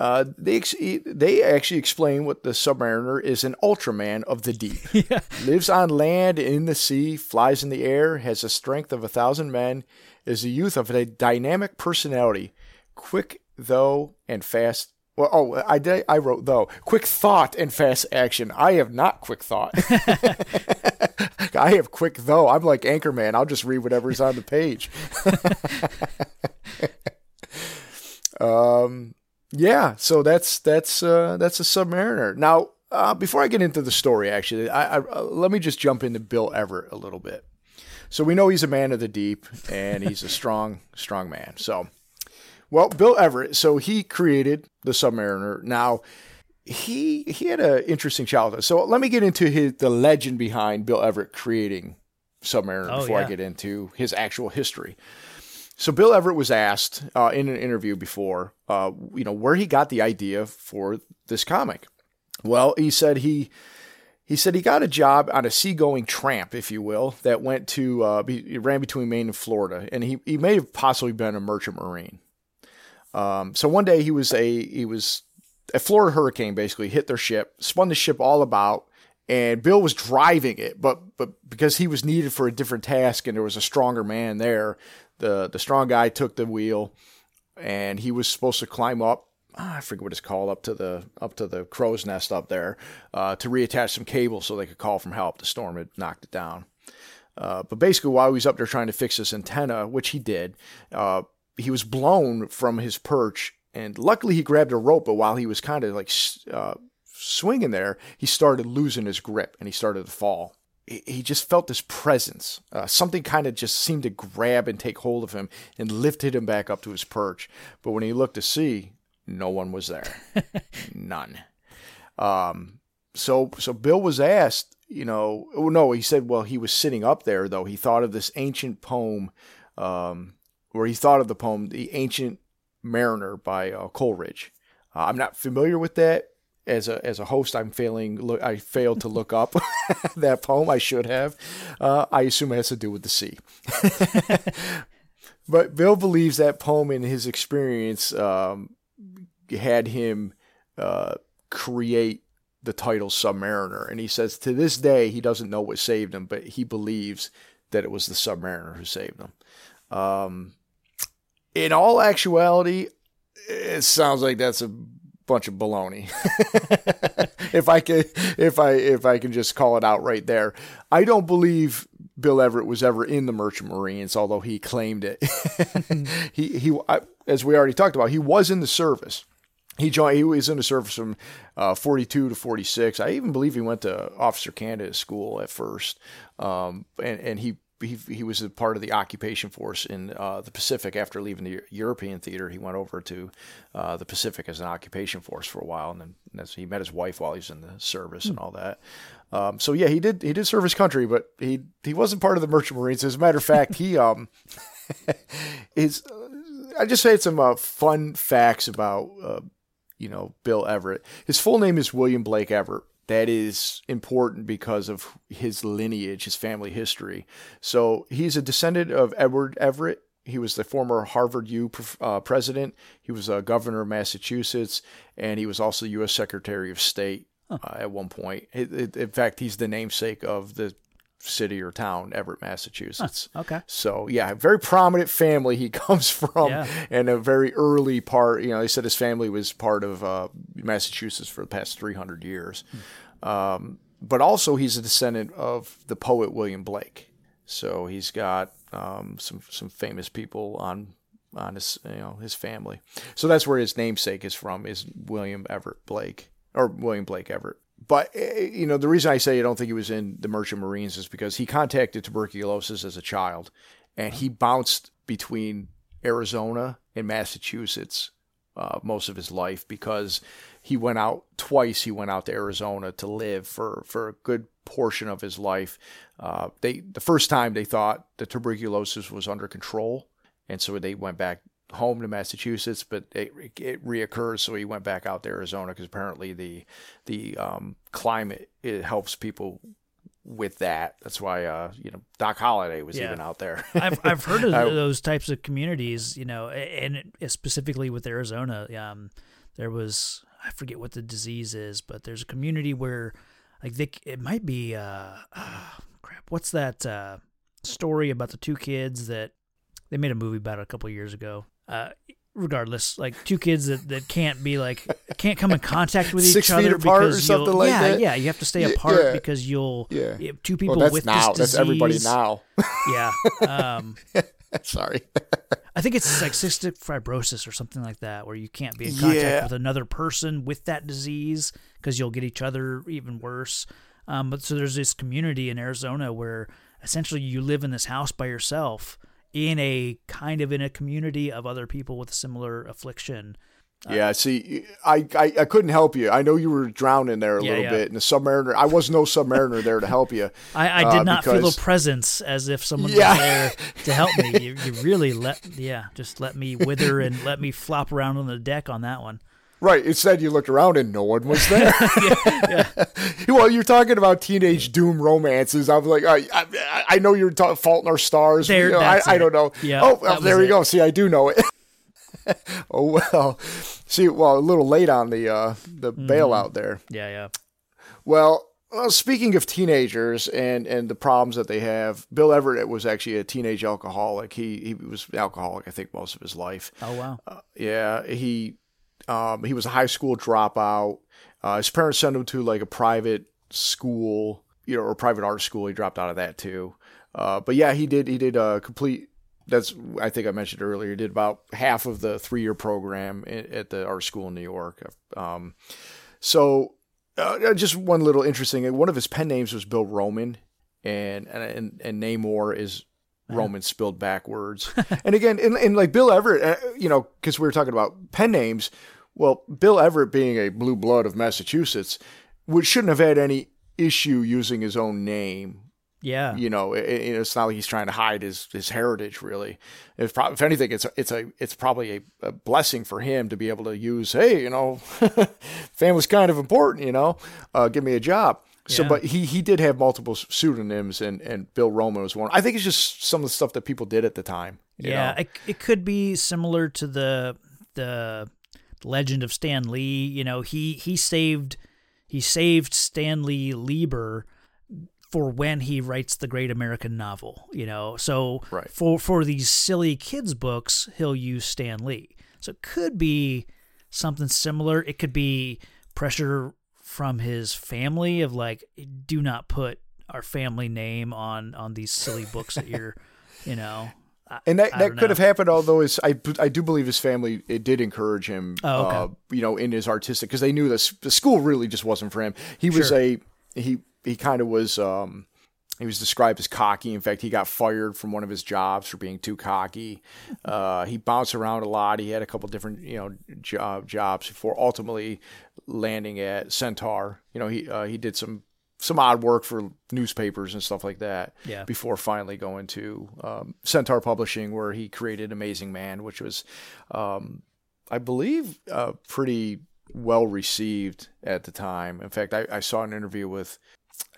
uh, they ex- they actually explain what the Submariner is an Ultraman of the deep. Yeah. Lives on land, in the sea, flies in the air, has the strength of a thousand men, is the youth of a dynamic personality, quick, though, and fast. Well, oh, I did, I wrote, though, quick thought and fast action. I have not quick thought. I have quick, though. I'm like Anchorman. I'll just read whatever's on the page. um, yeah, so that's that's uh, that's a Submariner. Now, uh, before I get into the story, actually, I, I, uh, let me just jump into Bill Everett a little bit. So we know he's a man of the deep, and he's a strong, strong man, so... Well, Bill Everett, so he created the Submariner. Now, he he had an interesting childhood. So let me get into his, the legend behind Bill Everett creating Submariner oh, before yeah. I get into his actual history. So Bill Everett was asked uh, in an interview before, uh, you know, where he got the idea for this comic. Well, he said he he said he got a job on a seagoing tramp, if you will, that went to uh, he ran between Maine and Florida, and he he may have possibly been a merchant marine. Um, so one day he was a, he was a Florida hurricane basically hit their ship, spun the ship all about, and Bill was driving it, but, but because he was needed for a different task and there was a stronger man there, the, the strong guy took the wheel and he was supposed to climb up. Oh, I forget what it's called up to the, up to the crow's nest up there, uh, to reattach some cables so they could call for help. The storm had knocked it down. Uh, but basically while he was up there trying to fix this antenna, which he did, uh, he was blown from his perch, and luckily he grabbed a rope, but while he was kind of like uh, swinging there, he started losing his grip, and he started to fall. He just felt this presence. Uh, something kind of just seemed to grab and take hold of him and lifted him back up to his perch. But when he looked to see, no one was there. None. Um, so, so Bill was asked, you know, oh, no, he said, well, he was sitting up there, though. He thought of this ancient poem, um, where he thought of the poem, The Ancient Mariner by uh, Coleridge. Uh, I'm not familiar with that. As a as a host, I'm failing. Look, I failed to look up that poem. I should have. Uh, I assume it has to do with the sea. But Bill believes that poem in his experience um, had him uh, create the title Submariner. And he says to this day, he doesn't know what saved him, but he believes that it was the Submariner who saved him. Um, in all actuality, it sounds like that's a bunch of baloney. if I can, if I, if I can just call it out right there, I don't believe Bill Everett was ever in the Merchant Marines, although he claimed it. he, he, I, as we already talked about, he was in the service. He joined. He was in the service from uh, forty-two to forty-six. I even believe he went to Officer Candidate School at first, um, and and he. He, he was a part of the occupation force in uh, the Pacific. After leaving the European theater, he went over to uh, the Pacific as an occupation force for a while, and then that's, he met his wife while he was in the service mm. and all that. Um, so yeah, he did he did serve his country, but he he wasn't part of the Merchant Marines. As a matter of fact, he um is. I just had some uh, fun facts about uh, you know Bill Everett. His full name is William Blake Everett. That is important because of his lineage, his family history. So he's a descendant of Edward Everett. He was the former Harvard U uh, president. He was a governor of Massachusetts, and he was also U S Secretary of State huh. uh, at one point. It, it, in fact, he's the namesake of the city or town, Everett, Massachusetts. Huh. Okay. So, yeah, a very prominent family he comes from, yeah. and a very early part. You know, they said his family was part of uh, Massachusetts for the past three hundred years. Hmm. Um, but also, he's a descendant of the poet William Blake. So he's got um, some some famous people on on his you know his family. So that's where his namesake is from, is William Everett Blake or William Blake Everett. But, you know, the reason I say I don't think he was in the Merchant Marines is because he contacted tuberculosis as a child, and he bounced between Arizona and Massachusetts uh, most of his life, because he went out twice. He went out to Arizona to live for, for a good portion of his life. Uh, they the first time they thought the tuberculosis was under control, and so they went back home to Massachusetts, but it, it reoccurs, so he went back out to Arizona because apparently the the um, climate, it helps people with that. That's why uh, you know Doc Holliday was yeah. even out there. I've I've heard of those types of communities, you know, and specifically with Arizona, um, there was I forget what the disease is, but there's a community where like they, it might be uh, oh, crap. What's that uh, story about the two kids that they made a movie about it a couple of years ago? Uh, regardless, like two kids that, that can't be like, can't come in contact with each Six other feet apart because or something like yeah, that. Yeah, you have to stay apart yeah. because you'll, yeah. you have two people well, that's with now. This disease. That's everybody now. Yeah. Um, Sorry. I think it's like cystic fibrosis or something like that, where you can't be in contact yeah. with another person with that disease because you'll get each other even worse. Um, but so there's this community in Arizona where essentially you live in this house by yourself, in a kind of in a community of other people with a similar affliction. Uh, yeah, see, I, I I couldn't help you. I know you were drowning there a yeah, little yeah. bit, and the submariner. I was no submariner there to help you. I, I did uh, not because... feel a presence as if someone yeah. was there to help me. You, you really let, yeah, just let me wither and let me flop around on the deck on that one. Right. Instead, you looked around and no one was there. yeah, yeah. Well, you're talking about teenage doom romances. I'm like, I, I, I know you're ta- Fault in Our Stars. There, you know, I, I don't know. Yeah, oh, well, there we go. See, I do know it. oh, well. See, well, a little late on the uh, the mm-hmm. bailout there. Yeah, yeah. Well, well, speaking of teenagers and, and the problems that they have, Bill Everett was actually a teenage alcoholic. He, he was alcoholic, I think, most of his life. Oh, wow. Uh, yeah, he... Um, he was a high school dropout. Uh, his parents sent him to like a private school, you know, or private art school. He dropped out of that too. Uh, but yeah, he did, he did a complete, that's, I think I mentioned earlier, he did about half of the three-year program at the art school in New York. Um, so uh, just one little interesting, one of his pen names was Bill Roman, and, and, and Namor is Roman spilled backwards. And again, and, and like Bill Everett, you know, because we were talking about pen names. Well, Bill Everett, being a blue blood of Massachusetts, would shouldn't have had any issue using his own name. Yeah, you know, it, it's not like he's trying to hide his, his heritage. Really, if, pro- if anything, it's it's a it's probably a, a blessing for him to be able to use. Hey, you know, family's kind of important. You know, uh, give me a job. So, yeah. but he, he did have multiple pseudonyms, and, and Bill Roman was one. I think it's just some of the stuff that people did at the time. You yeah, know? It, it could be similar to the the legend of Stan Lee. You know, he he saved he saved Stanley Lieber for when he writes the Great American Novel. You know, so right. for for these silly kids books, he'll use Stan Lee. So it could be something similar. It could be pressure from his family of like, do not put our family name on, on these silly books that you're, you know. I, and that, that could know. have happened, although his, I I do believe his family it did encourage him, oh, okay. uh, you know, in his artistic, because they knew this, the school really just wasn't for him. He was sure. a he he kind of was um, he was described as cocky. In fact, he got fired from one of his jobs for being too cocky. Uh, he bounced around a lot. He had a couple different you know job, jobs before ultimately landing at Centaur. You know, he uh, he did some. some odd work for newspapers and stuff like that yeah. before finally going to um, Centaur Publishing, where he created Amazing Man, which was, um, I believe, uh, pretty well received at the time. In fact, I, I saw an interview with,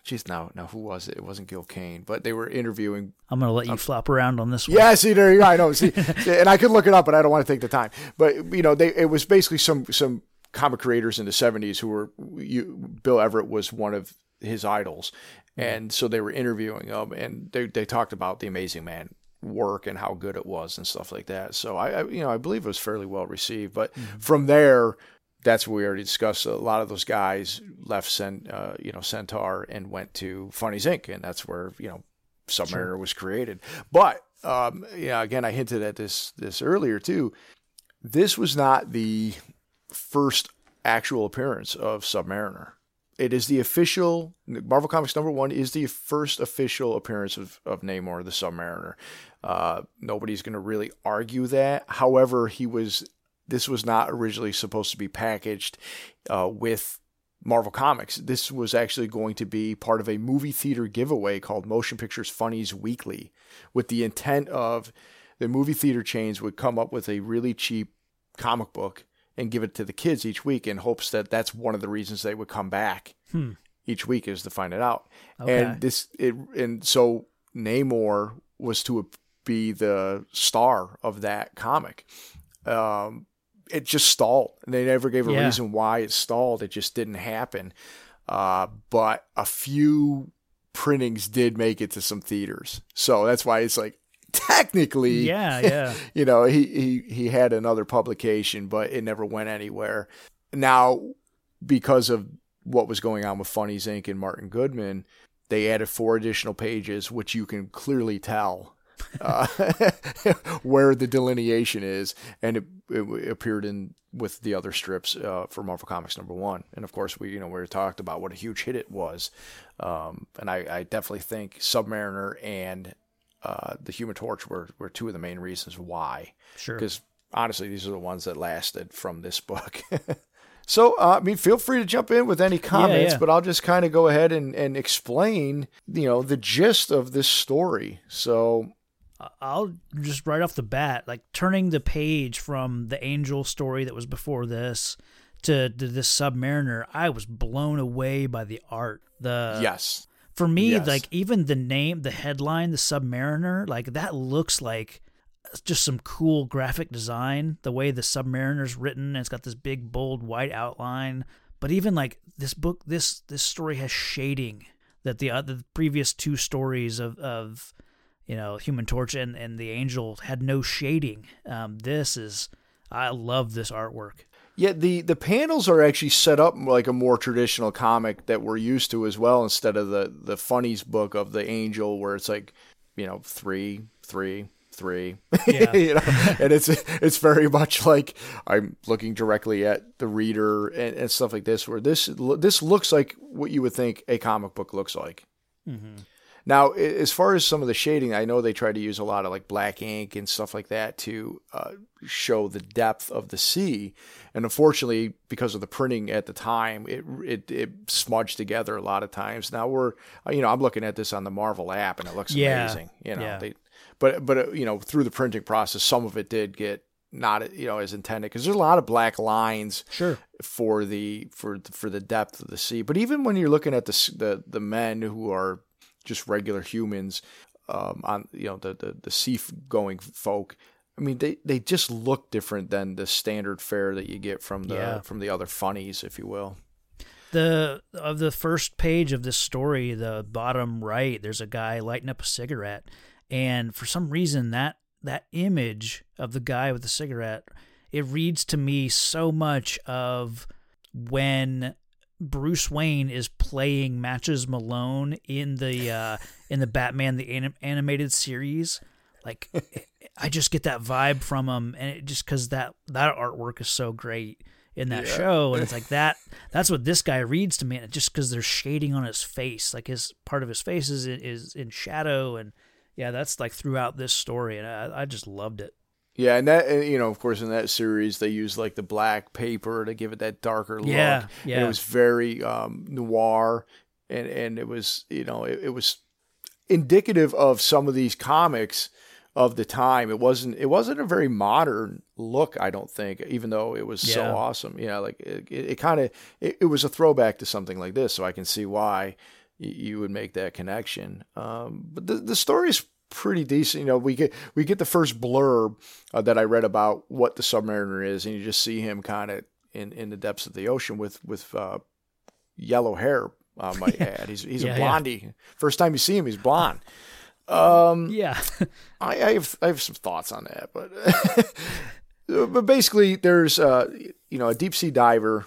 geez, now, now who was it? It wasn't Gil Kane, but they were interviewing. I'm going to let you um, flop around on this one. Yeah, see, there you go. I know. See, and I could look it up, but I don't want to take the time. But, you know, they it was basically some, some comic creators in the seventies who were, you, Bill Everett was one of his idols, and so they were interviewing him, and they, they talked about the Amazing Man work and how good it was and stuff like that. So I, I you know I believe it was fairly well received, but mm-hmm. from there, that's what we already discussed. A lot of those guys left Cent, uh, you know Centaur and went to Funnies Incorporated, and that's where you know Submariner sure. was created. But um, yeah, you know, again, I hinted at this this earlier too. This was not the first actual appearance of Submariner. It is the official, Marvel Comics number one is the first official appearance of, of Namor the Submariner. Uh, nobody's going to really argue that. However, he was, this was not originally supposed to be packaged uh, with Marvel Comics. This was actually going to be part of a movie theater giveaway called Motion Pictures Funnies Weekly, with the intent of the movie theater chains would come up with a really cheap comic book and give it to the kids each week in hopes that that's one of the reasons they would come back hmm. each week is to find it out. Okay. And this, it, and so Namor was to be the star of that comic. Um, it just stalled. They never gave a yeah. reason why it stalled. It just didn't happen. Uh, but a few printings did make it to some theaters. So that's why it's like, technically, yeah, yeah. you know, he, he, he had another publication, but it never went anywhere. Now, because of what was going on with Funnies Incorporated and Martin Goodman, they added four additional pages, which you can clearly tell uh, where the delineation is. And it, it appeared in with the other strips uh, for Marvel Comics number one. And of course, we, you know, we talked about what a huge hit it was. Um, and I, I definitely think Submariner and Uh, the Human Torch were, were two of the main reasons why. Sure. Because honestly, these are the ones that lasted from this book. so, uh, I mean, feel free to jump in with any comments, yeah, yeah. but I'll just kind of go ahead and, and explain, you know, the gist of this story. So I'll just right off the bat, like turning the page from the Angel story that was before this to, to this Submariner, I was blown away by the art. The Yes. For me, yes. like, even the name, the headline, the Submariner, like, that looks like just some cool graphic design, the way the Submariner's written, and it's got this big, bold, white outline. But even, like, this book, this this story has shading that the uh, the previous two stories of, of you know, Human Torch and, and the Angel had no shading. Um, this is, I love this artwork. Yeah, the, the panels are actually set up like a more traditional comic that we're used to as well, instead of the, the Funnies book of the Angel where it's like, you know, three, three, three. Yeah. you know? And it's it's very much like I'm looking directly at the reader and, and stuff like this, where this this looks like what you would think a comic book looks like. Mm-hmm. Now, as far as some of the shading, I know they try to use a lot of like black ink and stuff like that to uh, show the depth of the sea. And unfortunately, because of the printing at the time, it, it it smudged together a lot of times. Now we're, you know, I'm looking at this on the Marvel app and it looks yeah. amazing. You know, yeah. they, but but uh, you know, through the printing process, some of it did get not you know as intended, because there's a lot of black lines sure. for the for for the depth of the sea. But even when you're looking at the the, the men who are just regular humans, um, on you know the the, the sea going folk. I mean, they, they just look different than the standard fare that you get from the yeah. from the other Funnies, if you will. The of the first page of this story, the bottom right, there's a guy lighting up a cigarette, and for some reason that that image of the guy with the cigarette, it reads to me so much of when Bruce Wayne is playing Matches Malone in the uh, in the Batman the anim- animated series. Like I just get that vibe from him, and it just because that that artwork is so great in that yeah. show, and it's like that. That's what this guy reads to me, and just because there's shading on his face, like his part of his face is is in shadow, and yeah, that's like throughout this story, and I, I just loved it. Yeah, and that, you know, of course, in that series, they used like the black paper to give it that darker look. Yeah, yeah. And it was very um, noir, and and it was, you know, it, it was indicative of some of these comics of the time. It wasn't it wasn't a very modern look, I don't think, even though it was yeah. so awesome. Yeah, like it, it, it kind of it, it was a throwback to something like this, so I can see why you would make that connection. Um, but the the story is pretty decent. You know, we get we get the first blurb uh, that I read about what the Submariner is, and you just see him kind of in, in the depths of the ocean with with uh, yellow hair. I might add, he's he's yeah, a blondie. Yeah. First time you see him, he's blonde. Um, yeah, I, I have I have some thoughts on that, but but basically, there's uh, you know a deep sea diver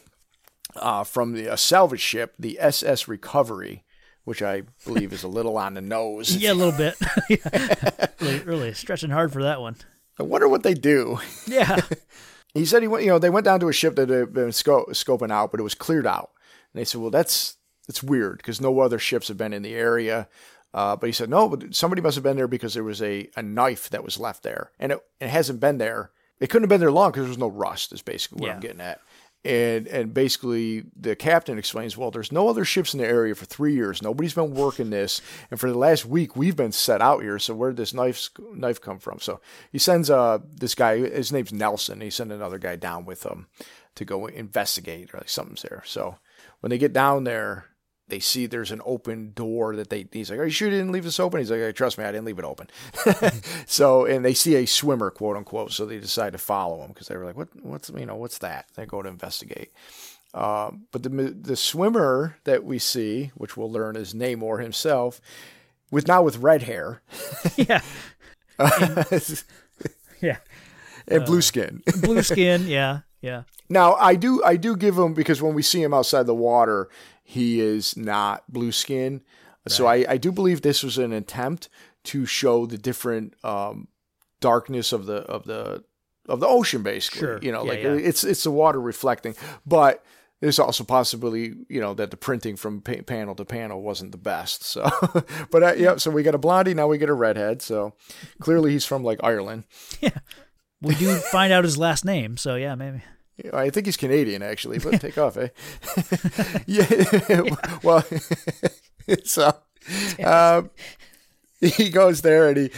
uh, from the a salvage ship, the S S Recovery, which I believe is a little on the nose. Yeah, a little bit. really, really stretching hard for that one. I wonder what they do. Yeah, he said he went. You know, they went down to a ship that had been sco- scoping out, but it was cleared out, and they said, well, that's it's weird because no other ships have been in the area. Uh, but he said, no, but somebody must have been there because there was a, a knife that was left there. And it, it hasn't been there. It couldn't have been there long because there was no rust is basically what yeah. I'm getting at. And and basically the captain explains, well, there's no other ships in the area for three years. Nobody's been working this. And for the last week, we've been set out here. So where did this knife, knife come from? So he sends uh this guy, his name's Nelson. He sent another guy down with him to go investigate or like something's there. So when they get down there, they see there's an open door that they, he's like, are you sure you didn't leave this open? He's like, trust me, I didn't leave it open. So, and they see a swimmer, quote unquote. So they decide to follow him because they were like, what, what's, you know, what's that? They go to investigate. Um, but the, the swimmer that we see, which we'll learn is Namor himself with now with red hair. yeah. Uh, yeah. And uh, blue skin. blue skin. Yeah. Yeah. Now I do, I do give him, because when we see him outside the water, he is not blue skin. Right. So I, I do believe this was an attempt to show the different um, darkness of the of the of the ocean, basically. Sure. You know, yeah, like yeah. it's it's the water reflecting. But there's also possibly, you know, that the printing from pa- panel to panel wasn't the best. So, but uh, yeah, so we got a blondie, now we get a redhead. So clearly he's from like Ireland. Yeah, we do find out his last name. So yeah, maybe. I think he's Canadian, actually, but take off, eh? yeah. yeah. Well, so um, he goes there and he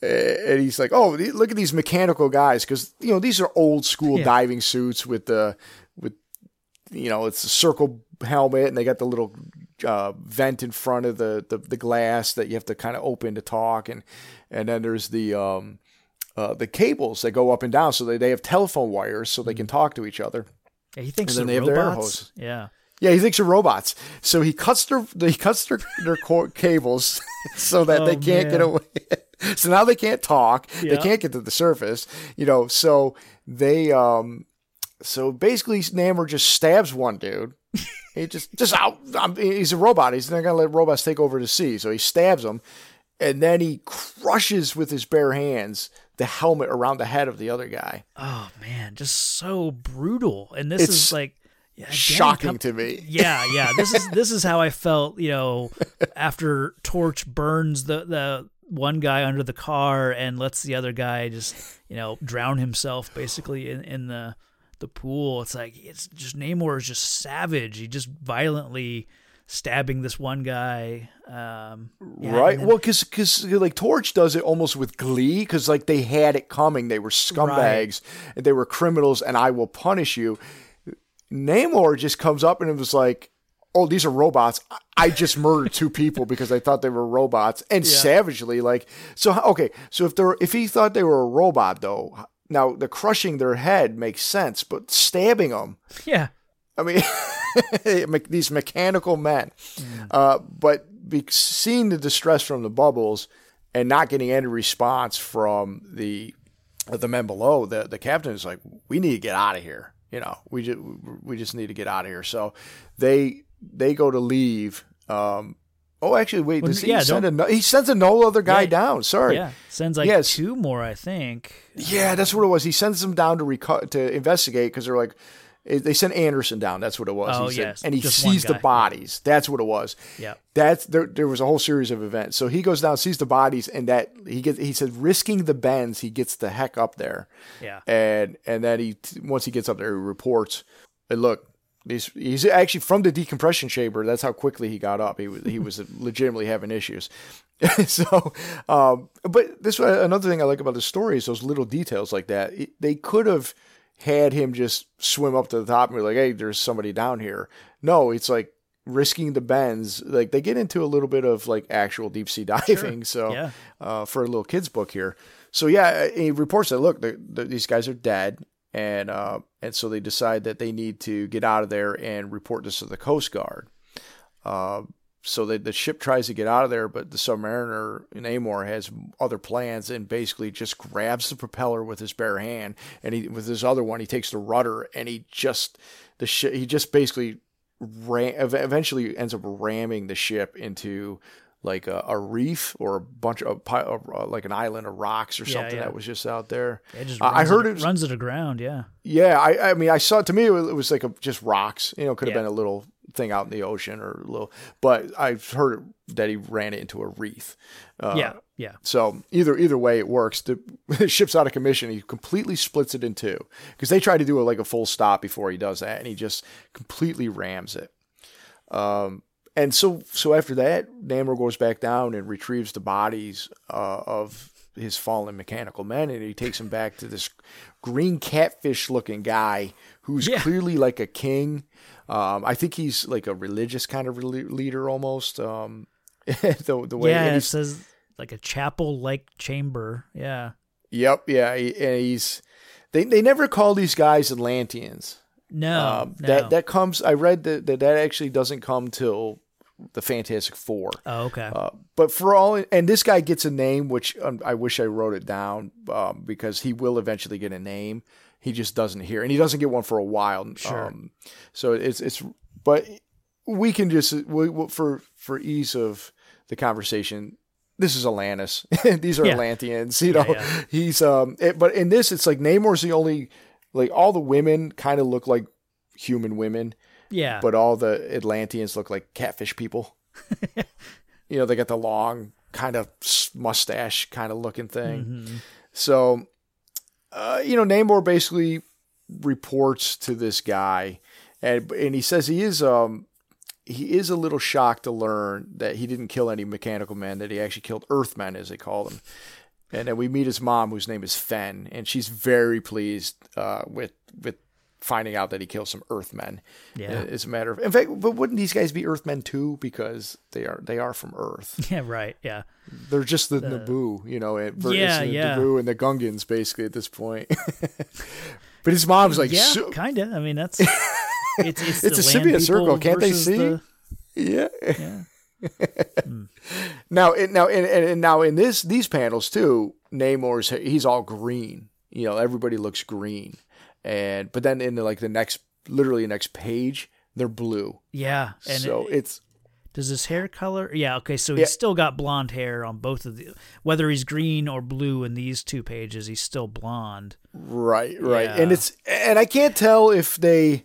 and he's like, "Oh, look at these mechanical guys," because you know these are old school yeah. diving suits with the with you know it's a circle helmet and they got the little uh, vent in front of the, the the glass that you have to kind of open to talk, and and then there's the. Um, Uh, the cables that go up and down, so they, they have telephone wires so they can talk to each other. Yeah, he thinks and then they're they have robots. Their yeah, yeah, he thinks they're robots. So he cuts their he cuts their, their cables so that oh, they can't man. get away. So now they can't talk. Yeah. They can't get to the surface. You know, so they um, so basically Namor just stabs one dude. he just just out. I'm, he's a robot. He's not gonna let robots take over the sea. So he stabs him, and then he crushes with his bare hands the helmet around the head of the other guy. Oh man, just so brutal. And this it's is like yeah, again, shocking com- to me. Yeah, yeah. This is this is how I felt, you know, after Torch burns the, the one guy under the car and lets the other guy just, you know, drown himself basically in, in the the pool. It's like it's just Namor is just savage. He just violently stabbing this one guy. Um, yeah, right. Then, well, because because like Torch does it almost with glee because like they had it coming. They were scumbags. Right. And they were criminals and I will punish you. Namor just comes up and it was like, oh, these are robots. I just murdered two people because I thought they were robots and yeah. savagely like so. OK, so if there if he thought they were a robot, though, now the crushing their head makes sense. But stabbing them. Yeah. I mean, these mechanical men, mm. uh, but be- seeing the distress from the bubbles and not getting any response from the the men below, the, the captain is like, we need to get out of here. You know, we just we just need to get out of here. So they they go to leave, um, Oh, actually, wait. Does yeah, he send a, he sends another other guy yeah, down. Sorry. Yeah, sends like yes. two more, I think. Yeah, that's what it was. He sends them down to reco- to investigate because they're like, they sent Anderson down. That's what it was. Oh, he yes. Said, and he Just sees the bodies. That's what it was. Yeah. That's there. There was a whole series of events. So he goes down, sees the bodies, and that he gets. He said, risking the bends, he gets the heck up there. Yeah. And and then he once he gets up there, he reports. And look. He's, he's actually from the decompression chamber. That's how quickly he got up. He was, he was legitimately having issues. so, um, but this another thing I like about the story is those little details like that. It, they could have had him just swim up to the top and be like, "Hey, there's somebody down here." No, it's like risking the bends. Like they get into a little bit of like actual deep sea diving. Sure. So, yeah. uh, for a little kid's book here. So yeah, he reports that look, the, the, these guys are dead. And uh, and so they decide that they need to get out of there and report this to the Coast Guard. Uh, so they, the ship tries to get out of there, but the submariner, Namor, has other plans and basically just grabs the propeller with his bare hand. And he, with his other one, he takes the rudder and he just the shi- he just basically ram- eventually ends up ramming the ship into like a, a reef or a bunch of a, like an island of rocks or yeah, something yeah. that was just out there. It just runs I heard it, it was, runs to the ground. Yeah. Yeah. I, I mean, I saw it to me, it was like a, just rocks, you know, could have yeah. been a little thing out in the ocean or a little, but I've heard that he ran it into a reef. Uh, yeah. Yeah. So either, either way it works. The, the ship's out of commission. He completely splits it in two because they try to do a, like a full stop before he does that. And he just completely rams it. Um, And so, so after that, Namor goes back down and retrieves the bodies uh, of his fallen mechanical men, and he takes them back to this green catfish-looking guy who's yeah. clearly like a king. Um, I think he's like a religious kind of re- leader almost. Um, the, the way yeah, it says like a chapel-like chamber. Yeah. Yep. Yeah, he, and he's they they never call these guys Atlanteans. No, um, no, that that comes. I read that, that that actually doesn't come till the Fantastic Four. Oh, okay. Uh, but for all, and this guy gets a name, which um, I wish I wrote it down um, because he will eventually get a name. He just doesn't hear, and he doesn't get one for a while. Sure. Um, so it's it's, but we can just we, we, for for ease of the conversation. This is Atlantis. These are yeah. Atlanteans. You yeah, know, yeah. he's um. It, but in this, it's like Namor's the only. Like, all the women kind of look like human women. Yeah. But all the Atlanteans look like catfish people. You know, they got the long kind of mustache kind of looking thing. Mm-hmm. So, uh, you know, Namor basically reports to this guy. And and he says he is um he is a little shocked to learn that he didn't kill any mechanical men, that he actually killed Earthmen, as they call them. And then we meet his mom, whose name is Fen, and she's very pleased uh, with with finding out that he killed some Earthmen. Yeah, it's a matter of, in fact, but wouldn't these guys be Earthmen too? Because they are they are from Earth. Yeah, right. Yeah, they're just the, the Naboo, you know. It, yeah, it's the yeah. Naboo and the Gungans, basically at this point. But his mom's like, yeah, so, kind of. I mean, that's it's it's, it's a symbiote circle. Can't they see? The, yeah. Yeah. mm. Now, it, now, and, and now in this these panels too, Namor's he's all green. You know, everybody looks green, and but then in the, like the next, literally next page, they're blue. Yeah, and so it, it's does his hair color? Yeah, okay, so he's yeah. still got blonde hair on both of the. Whether he's green or blue in these two pages, he's still blonde. Right, right, yeah. and it's and I can't tell if they.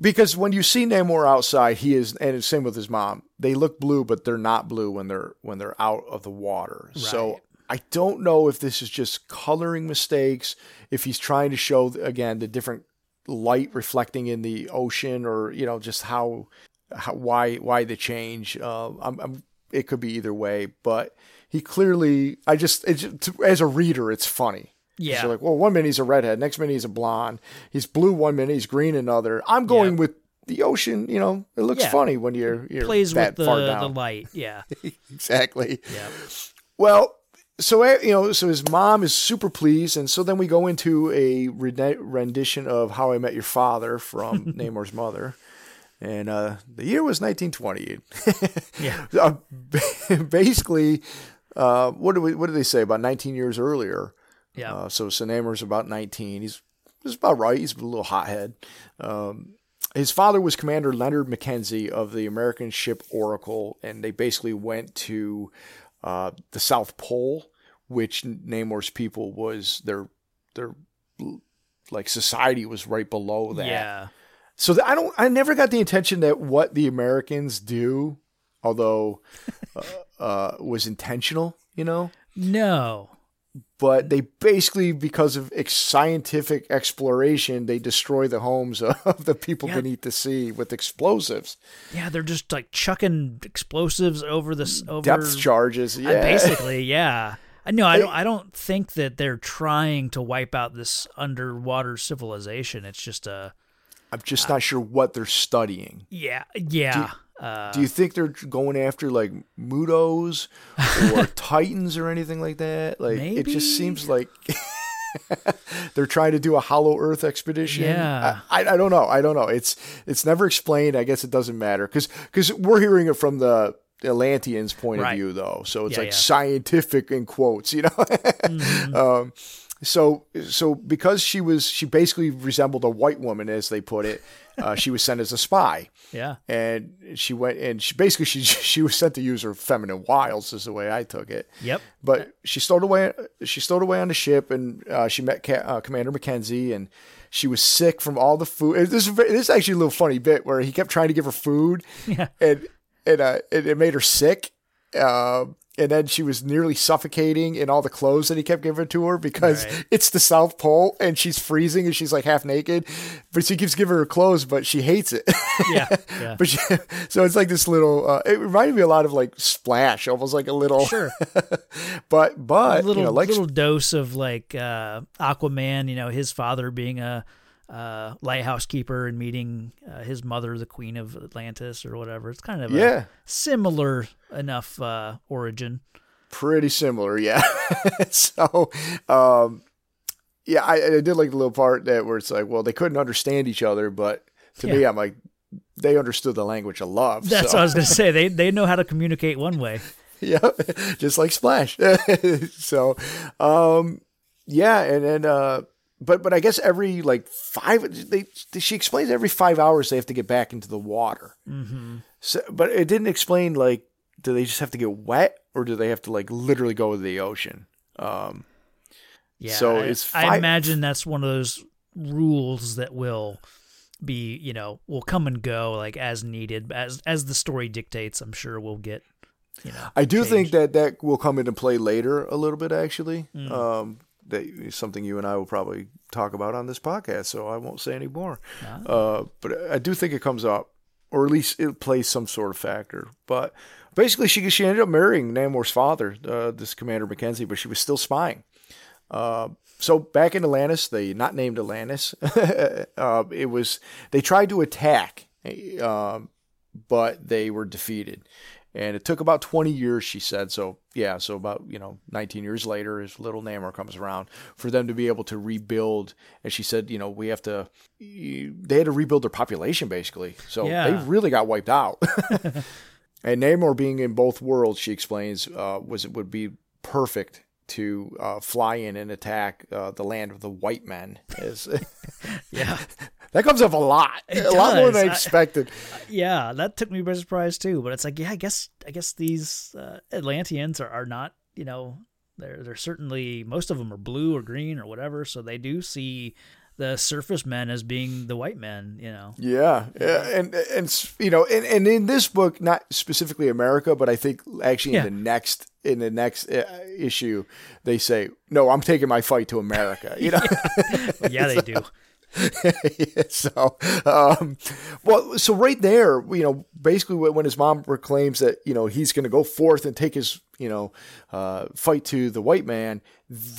Because when you see Namor outside, he is, and it's same with his mom. They look blue, but they're not blue when they're when they're out of the water. Right. So I don't know if this is just coloring mistakes, if he's trying to show again the different light reflecting in the ocean, or you know just how, how why why the change. Uh, I'm, I'm it could be either way, but he clearly, I just, it just as a reader, it's funny. Yeah. So like, well, one minute he's a redhead, next minute he's a blonde. He's blue one minute, he's green another. I'm going yeah. with the ocean, you know, it looks yeah. funny when you're, you're plays that with far the, down. The light. Yeah. Exactly. Yeah. Well, so, you know, so his mom is super pleased. And so then we go into a rendition of How I Met Your Father from Namor's mother. And uh, the year was nineteen twenty. Yeah. Uh, basically, uh, what do we, what do they say about nineteen years earlier? Yeah. Uh, so Namor's about nineteen. He's, he's about right. He's a little hothead. Um, his father was Commander Leonard Mackenzie of the American ship Oracle, and they basically went to uh, the South Pole, which Namor's people was their their like society was right below that. Yeah. So the, I don't. I never got the intention that what the Americans do, although uh, uh, was intentional. You know. No. But they basically, because of ex- scientific exploration, they destroy the homes of the people yeah. beneath the sea with explosives. Yeah, they're just like chucking explosives over the over depth charges. Yeah, uh, basically. Yeah, no, I don't. I don't think that they're trying to wipe out this underwater civilization. It's just a. I'm just uh, not sure what they're studying. Yeah. Yeah. Do, Uh, Do you think they're going after like Mutos or Titans or anything like that? Like maybe? It just seems like they're trying to do a Hollow Earth expedition. Yeah, I, I, I don't know. I don't know. It's it's never explained. I guess it doesn't matter because because we're hearing it from the Atlanteans' point right. of view though. So it's yeah, like yeah. scientific in quotes, you know. mm-hmm. Um, so so because she was she basically resembled a white woman, as they put it. Uh, she was sent as a spy. Yeah. And she went and she basically she she was sent to use her feminine wiles is the way I took it. Yep. But she stowed away she stowed away on the ship and uh, she met Ca- uh, Commander Mackenzie, and she was sick from all the food. And this is this is actually a little funny bit where he kept trying to give her food. Yeah. And and uh, it, it made her sick. Uh, and then she was nearly suffocating in all the clothes that he kept giving to her because right. it's the South Pole and she's freezing and she's like half naked, but she keeps giving her clothes, but she hates it. Yeah. yeah. But she, so it's like this little, uh, it reminded me a lot of like Splash, almost like a little, sure. but, but a little, you know, like, little dose of like, uh, Aquaman, you know, his father being a, uh, lighthouse keeper and meeting uh, his mother, the Queen of Atlantis or whatever. It's kind of yeah. a similar enough uh, origin. Pretty similar, yeah. so, um, yeah, I, I did like the little part that where it's like, well, they couldn't understand each other, but to yeah. me, I'm like, they understood the language of love. That's so. What I was going to say. They, they know how to communicate one way. yeah, just like Splash. so, um, yeah, and then... Uh, But but I guess every like five they she explains every five hours they have to get back into the water. Mm-hmm. So, but it didn't explain like do they just have to get wet or do they have to like literally go to the ocean? Um, yeah. So I, it's five- I imagine that's one of those rules that will be you know will come and go like as needed as as the story dictates. I'm sure we'll get. You know, I do changed. think that that will come into play later a little bit actually. Mm. Um, That is something you and I will probably talk about on this podcast, so I won't say any more. No. Uh, but I do think it comes up, or at least it plays some sort of factor. But basically, she she ended up marrying Namor's father, uh, this Commander Mackenzie, but she was still spying. Uh, so back in Atlantis, they not named Atlantis. uh, it was they tried to attack, uh, but they were defeated. And it took about twenty years, she said. So, yeah, so about, you know, nineteen years later, as little Namor comes around, for them to be able to rebuild. And she said, you know, we have to, they had to rebuild their population, basically. So yeah. they really got wiped out. And Namor being in both worlds, she explains, uh, was it would be perfect to uh, fly in and attack uh, the land of the white men. yeah. That comes up a lot, it a does. lot more than I expected. I, yeah, that took me by surprise too. But it's like, yeah, I guess, I guess these uh, Atlanteans are, are not, you know, they're they're certainly most of them are blue or green or whatever, so they do see the surface men as being the white men, you know. Yeah, yeah, and and you know, and, and in this book, not specifically America, but I think actually yeah. in the next in the next issue, they say, no, I'm taking my fight to America. You know. yeah. yeah, they so, do. so, um, well, so right there, you know, basically when his mom proclaims that, you know, he's going to go forth and take his, you know, uh, fight to the white man,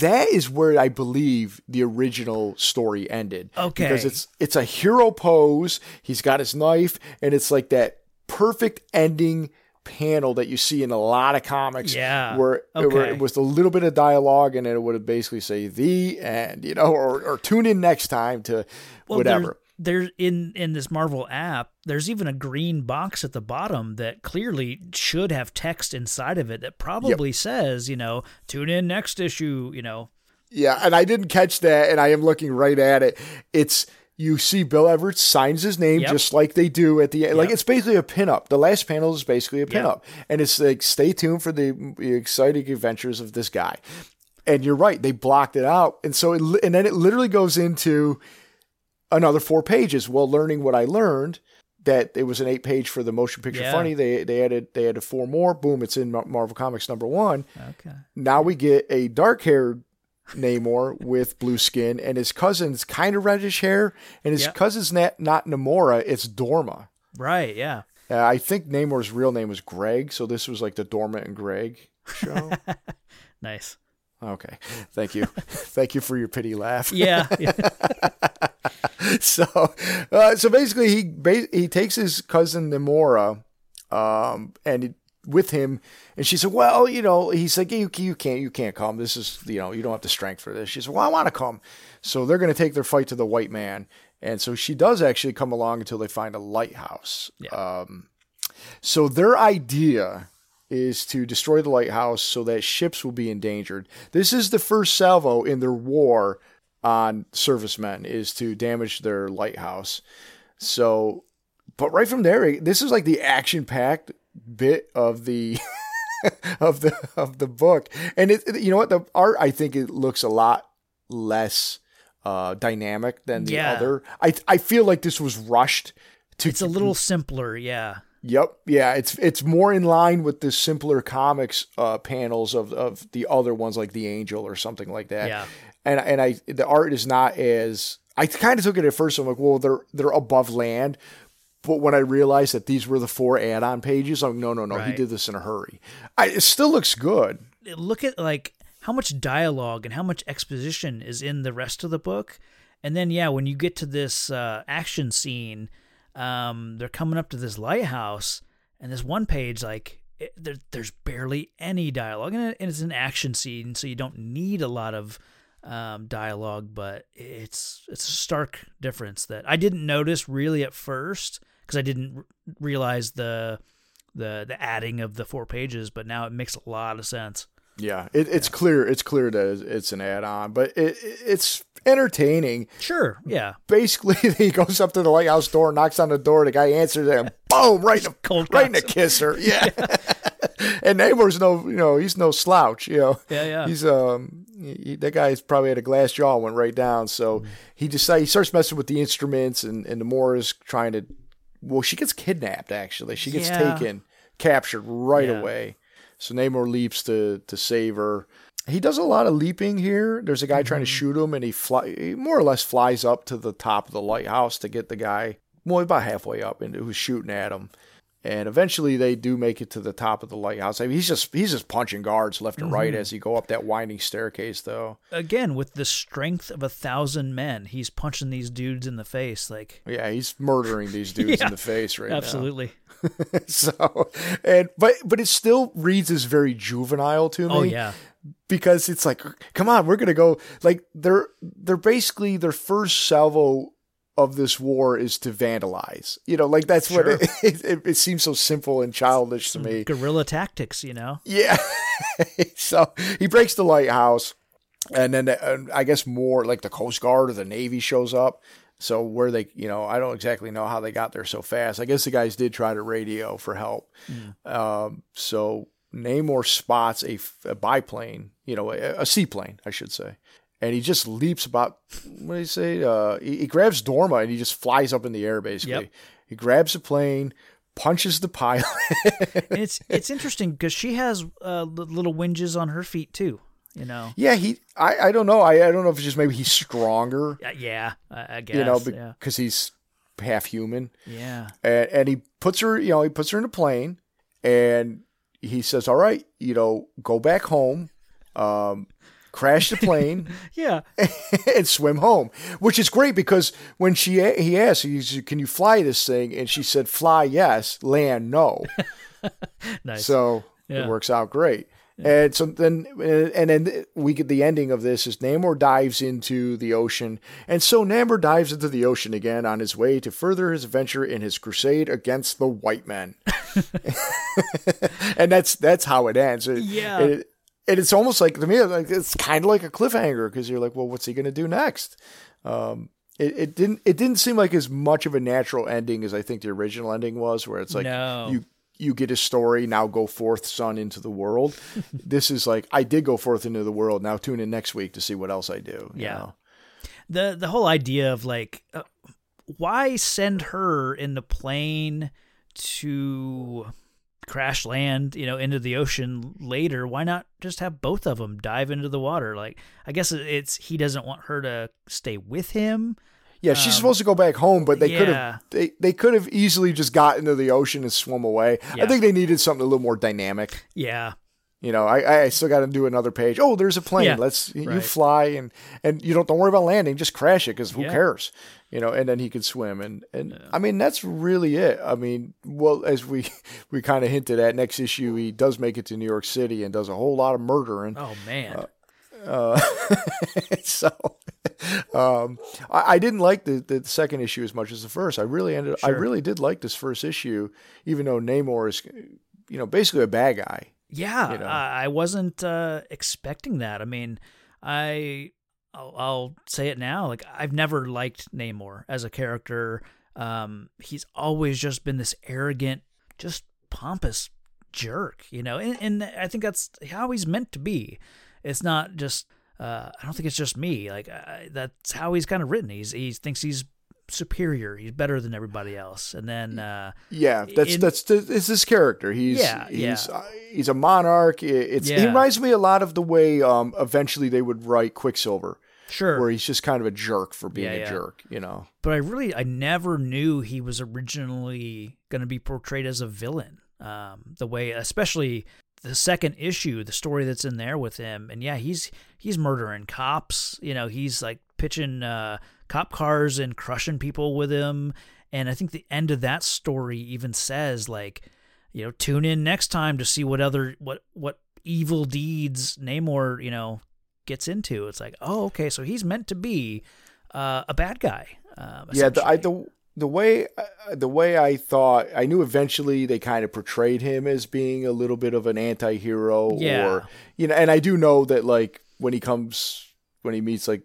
that is where I believe the original story ended. Okay. Because it's, it's a hero pose. He's got his knife and it's like that perfect ending panel that you see in a lot of comics yeah. where, okay. where it was a little bit of dialogue and it would have basically say the end, you know, or, or tune in next time to well, whatever. There's, there's in, in this Marvel app, there's even a green box at the bottom that clearly should have text inside of it that probably yep. says, you know, tune in next issue, you know. Yeah. And I didn't catch that. And I am looking right at it. It's you see Bill Everett signs his name yep. just like they do at the yep. like it's basically a pinup. The last panel is basically a pinup, yep. and it's like stay tuned for the exciting adventures of this guy. And you're right, they blocked it out, and so it, and then it literally goes into another four pages. Well, learning what I learned. That it was an eight page for the motion picture yeah. funny. They they added they added four more. Boom! It's in Marvel Comics number one. Okay. Now we get a dark haired Namor with blue skin, and his cousin's kind of reddish hair, and his yep. cousin's not not Namora. It's Dorma. Right. Yeah. Uh, I think Namor's real name was Greg, so this was like the Dorma and Greg show. Nice. Okay. Thank you. Thank you for your pity laugh. Yeah. yeah. So, uh, so basically he, ba- he takes his cousin Namora, um, and he, with him, and she said, well, you know, he's like, you, you can't, you can't come. This is, you know, you don't have the strength for this. She said, well, I want to come. So they're going to take their fight to the white man. And so she does actually come along until they find a lighthouse. Yeah. Um, so their idea is to destroy the lighthouse so that ships will be endangered. This is the first salvo in their war on servicemen, is to damage their lighthouse. So, but right from there, this is like the action-packed bit of the of the of the book. And it, you know what, the art, I think it looks a lot less uh, dynamic than the yeah. other. I I feel like this was rushed. To it's a little simpler, yeah. Yep. Yeah. It's, it's more in line with the simpler comics uh, panels of, of the other ones, like the Angel or something like that. Yeah. And, and I, the art is not as, I kind of took it at first. I'm like, well, they're, they're above land. But when I realized that these were the four add-on pages, I'm like, no, no, no. Right. He did this in a hurry. I, it still looks good. Look at like how much dialogue and how much exposition is in the rest of the book. And then, yeah, when you get to this uh, action scene, Um, they're coming up to this lighthouse, and this one page, like it, there, there's barely any dialogue, and, it, and it's an action scene, so you don't need a lot of um, dialogue. But it's it's a stark difference that I didn't notice really at first because I didn't r- realize the the the adding of the four pages. But now it makes a lot of sense. Yeah, it, it's yeah. clear. It's clear that it's an add-on, but it, it's entertaining. Sure. Yeah. Basically, he goes up to the lighthouse door, knocks on the door. The guy answers it, and boom, right in the right in the kisser. Yeah. yeah. And Namor's no, you know, he's no slouch. You know. Yeah, yeah. He's um, he, that guy's probably had a glass jaw, went right down. So mm. he decides he starts messing with the instruments, and and Namora's trying to. Well, she gets kidnapped. Actually, she gets yeah. taken, captured right yeah. away. So Namor leaps to to save her. He does a lot of leaping here. There's a guy mm-hmm. trying to shoot him, and he, fly, he more or less flies up to the top of the lighthouse to get the guy, well, about halfway up, and who's shooting at him. And eventually they do make it to the top of the lighthouse. I mean, he's just he's just punching guards left and right mm-hmm. as he go up that winding staircase, though. Again, with the strength of a thousand men, he's punching these dudes in the face. Like, yeah, he's murdering these dudes yeah, in the face right absolutely. Now. Absolutely. So, and but but it still reads as very juvenile to me. Oh yeah, because it's like, come on, we're gonna go. Like they're they're basically their first salvo of this war is to vandalize, you know, like that's sure. what it, it, it seems so simple and childish Some to me. Guerrilla tactics, you know? Yeah. So he breaks the lighthouse, and then and I guess more like the Coast Guard or the Navy shows up. So where they, you know, I don't exactly know how they got there so fast. I guess the guys did try to radio for help. Mm. Um, so Namor spots a, a biplane, you know, a, a seaplane, I should say. And he just leaps about, what do you say? Uh, he, he grabs Dorma, and he just flies up in the air, basically. Yep. He grabs the plane, punches the pilot. And it's it's interesting because she has uh, little winges on her feet, too. You know? Yeah, he. I, I don't know. I, I don't know if it's just maybe he's stronger. Yeah, I guess. You know, because yeah. he's half human. Yeah. And, and he puts her, you know, he puts her in a plane, and he says, all right, you know, go back home. Um. Crash the plane, yeah, and swim home, which is great because when she he asked, he said, "Can you fly this thing?" and she said, "Fly, yes; land, no." Nice. So yeah. it works out great, yeah. and so then and then we get the ending of this is Namor dives into the ocean, and so Namor dives into the ocean again on his way to further his adventure in his crusade against the white men, and that's that's how it ends. It, yeah. It, And it's almost like, to me, like it's kind of like a cliffhanger because you're like, well, what's he going to do next? Um, It, it didn't it didn't seem like as much of a natural ending as I think the original ending was, where it's like no. you you get a story, now go forth, son, into the world. This is like, I did go forth into the world, now tune in next week to see what else I do. You yeah. know? The the whole idea of like, uh, why send her in the plane to crash land, you know, into the ocean later? Why not just have both of them dive into the water? Like, I guess it's, he doesn't want her to stay with him. Yeah, she's um, supposed to go back home, but they yeah. could have they, they could have easily just got into the ocean and swum away. Yeah. I think they needed something a little more dynamic. Yeah. You know, I, I still got to do another page. Oh, there's a plane. Yeah. Let's right. you fly and, and you don't don't worry about landing. Just crash it because who yeah. cares? You know, and then he could swim. And, and yeah. I mean, that's really it. I mean, well, as we, we kind of hinted at, next issue, he does make it to New York City and does a whole lot of murdering. Oh, man. Uh, Uh, so, um, I, I didn't like the, the second issue as much as the first. I really ended, sure. I really did like this first issue, even though Namor is, you know, basically a bad guy. Yeah. You know? I wasn't, uh, expecting that. I mean, I, I'll, I'll say it now. Like, I've never liked Namor as a character. Um, he's always just been this arrogant, just pompous jerk, you know, and, and I think that's how he's meant to be. It's not just, uh, I don't think it's just me. Like, I, that's how he's kind of written. He's, he thinks he's superior. He's better than everybody else. And then, uh, yeah, that's, in, that's, the, it's his character. He's, yeah, he's, yeah. Uh, he's a monarch. It's, yeah. He reminds me a lot of the way, um, eventually they would write Quicksilver. Sure. Where he's just kind of a jerk for being yeah, yeah. a jerk, you know? But I really, I never knew he was originally going to be portrayed as a villain. Um, the way, especially, the second issue, the story that's in there with him. And yeah, he's, he's murdering cops, you know, he's like pitching uh cop cars and crushing people with him. And I think the end of that story even says like, you know, tune in next time to see what other, what, what evil deeds Namor, you know, gets into. It's like, oh, okay. So he's meant to be uh, a bad guy. Um, yeah. The, I, the, The way the way I thought, I knew eventually they kind of portrayed him as being a little bit of an anti-hero. Yeah. Or, you know, and I do know that, like, when he comes, when he meets, like,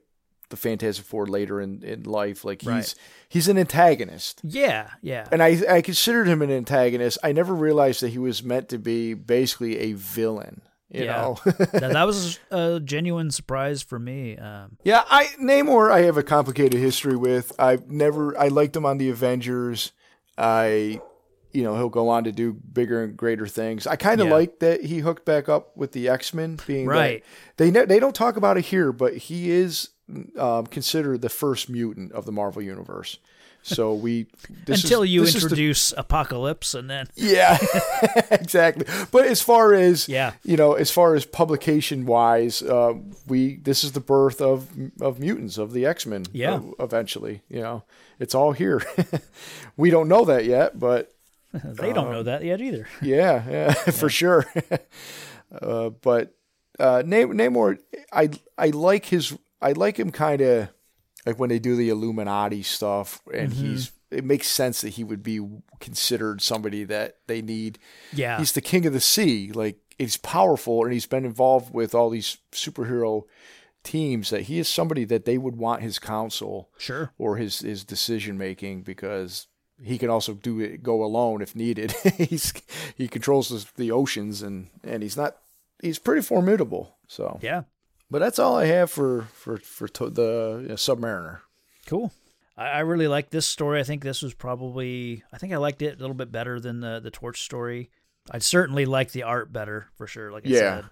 the Fantastic Four later in, in life, like, he's right. he's an antagonist. Yeah, yeah. And I, I considered him an antagonist. I never realized that he was meant to be basically a villain. You yeah. know, that, that was a genuine surprise for me. Um, yeah, I Namor, I have a complicated history with. I've never, I liked him on the Avengers. I, you know, he'll go on to do bigger and greater things. I kind of yeah. like that he hooked back up with the X-Men, being right. They ne- they don't talk about it here, but he is um, considered the first mutant of the Marvel Universe. So we this until is, you this introduce is the, Apocalypse, and then yeah, exactly. But as far as yeah. you know, as far as publication wise, uh, we this is the birth of of mutants, of the X-Men. Yeah, uh, eventually, you know, it's all here. We don't know that yet, but they don't um, know that yet either. yeah, yeah, for yeah. sure. uh, but uh, Nam- Namor, I I like his, I like him kind of. Like when they do the Illuminati stuff and mm-hmm. he's, it makes sense that he would be considered somebody that they need. Yeah. He's the king of the sea. Like, he's powerful and he's been involved with all these superhero teams, that he is somebody that they would want his counsel sure. or his, his decision-making, because he can also do it, go alone if needed. he's, he controls the oceans and, and he's not, he's pretty formidable. So, yeah. But that's all I have for for for to, the you know, Submariner. Cool. I, I really like this story. I think this was probably, I think I liked it a little bit better than the, the Torch story. I certainly like the art better for sure. Like I yeah. said,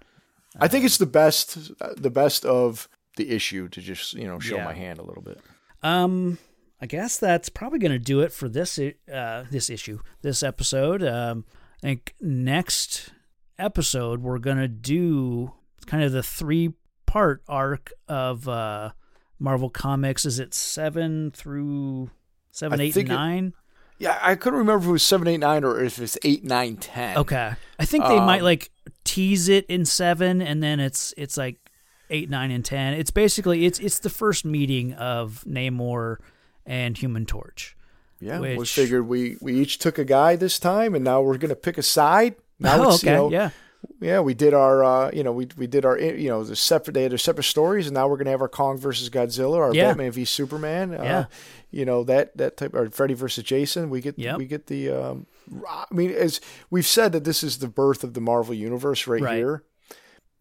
I um, think it's the best the best of the issue, to just you know show yeah. my hand a little bit. Um, I guess that's probably going to do it for this uh this issue this episode. Um, I think next episode we're gonna do kind of the three. part arc of uh Marvel Comics. Is it seven through seven, I eight, and nine? It, yeah, I couldn't remember if it was seven, eight, nine, or if it's eight, nine, ten. Okay, I think they um, might like tease it in seven, and then it's it's like eight, nine, and ten. It's basically it's it's the first meeting of Namor and Human Torch. Yeah, which, we figured we we each took a guy this time, and now we're gonna pick a side. Now oh, it's, okay, you know, yeah. Yeah, we did our, uh, you know, we we did our, you know, the separate, they had their separate stories, and now we're going to have our Kong versus Godzilla, our yeah. Batman v Superman, uh, yeah. you know, that, that type, or Freddy versus Jason. We get, yep. we get the, um, I mean, as we've said that this is the birth of the Marvel Universe right, right. here,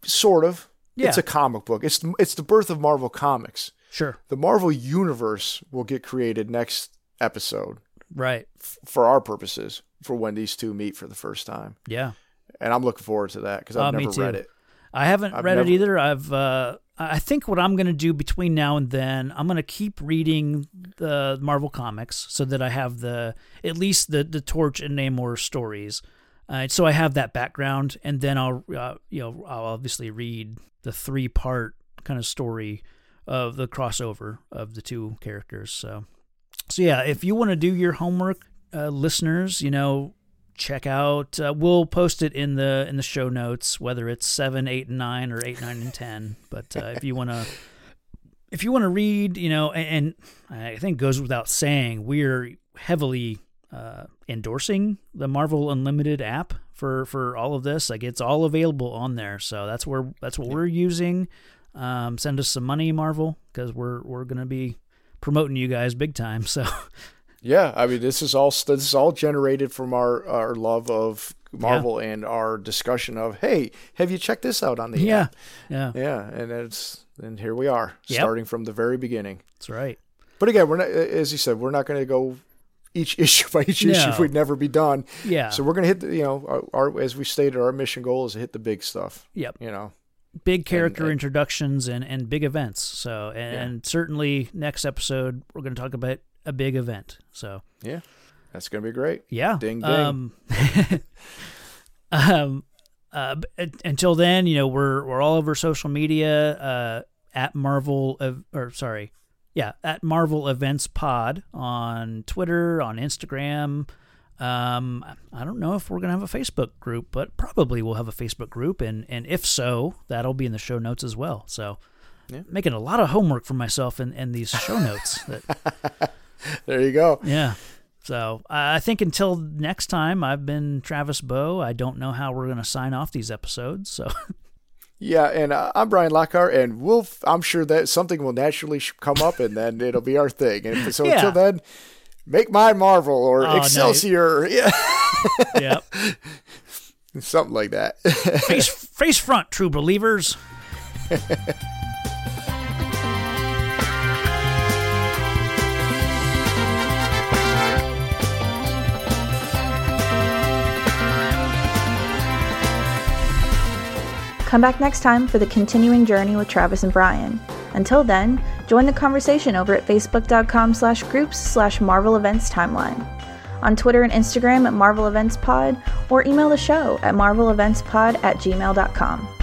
sort of. Yeah. It's a comic book. It's, it's the birth of Marvel Comics. Sure. The Marvel Universe will get created next episode. Right. F- for our purposes, for when these two meet for the first time. Yeah. And I'm looking forward to that because I've uh, never read it. I haven't I've read never... it either. I've, uh, I think what I'm going to do between now and then, I'm going to keep reading the Marvel Comics so that I have the, at least the, the Torch and Namor stories. Uh, so I have that background, and then I'll, uh, you know, I'll obviously read the three part kind of story of the crossover of the two characters. So, so yeah, if you want to do your homework, uh, listeners, you know, check out. Uh, we'll post it in the in the show notes, whether it's seven, eight, and nine, or eight, nine, and ten. But uh, if you want to, if you want to read, you know, and, and I think it goes without saying, we're heavily uh endorsing the Marvel Unlimited app for for all of this. Like, it's all available on there, so that's where that's what we're using. Um send us some money, Marvel, because we're we're gonna be promoting you guys big time. So yeah, I mean, this is all this is all generated from our our love of Marvel yeah. and our discussion of, hey, have you checked this out on the yeah app? yeah yeah and it's and here we are yep. starting from the very beginning. That's right. But again, we're not, as you said, we're not going to go each issue by each no. issue. We'd never be done. Yeah. So we're going to hit the, you know, our, our, as we stated, our mission goal is to hit the big stuff. Yep. You know, big character and, and, introductions and, and big events. So, and, yeah. and certainly next episode, we're going to talk about a big event. So yeah, that's going to be great. Yeah. Ding, ding. Um, um, uh, until then, you know, we're, we're all over social media, uh, at Marvel of, or sorry, Yeah, at Marvel Events Pod on Twitter, on Instagram. Um, I don't know if we're going to have a Facebook group, but probably we'll have a Facebook group. And, and if so, that'll be in the show notes as well. So yeah. making a lot of homework for myself in, in these show notes. That, there you go. Yeah. So I think until next time, I've been Travis Bowe. I don't know how we're going to sign off these episodes. So... Yeah, and uh, I'm Brian Lockhart, and we'll f- I'm sure that something will naturally sh- come up, and then it'll be our thing. And so yeah. until then, make my Marvel or oh, Excelsior. No. Yeah. Yep. Something like that. face, face front, true believers. Come back next time for the continuing journey with Travis and Brian. Until then, join the conversation over at facebook.com slash groups slash Marvel Events Timeline. On Twitter and Instagram at Marvel Events Pod, or email the show at marveleventspod at gmail.com.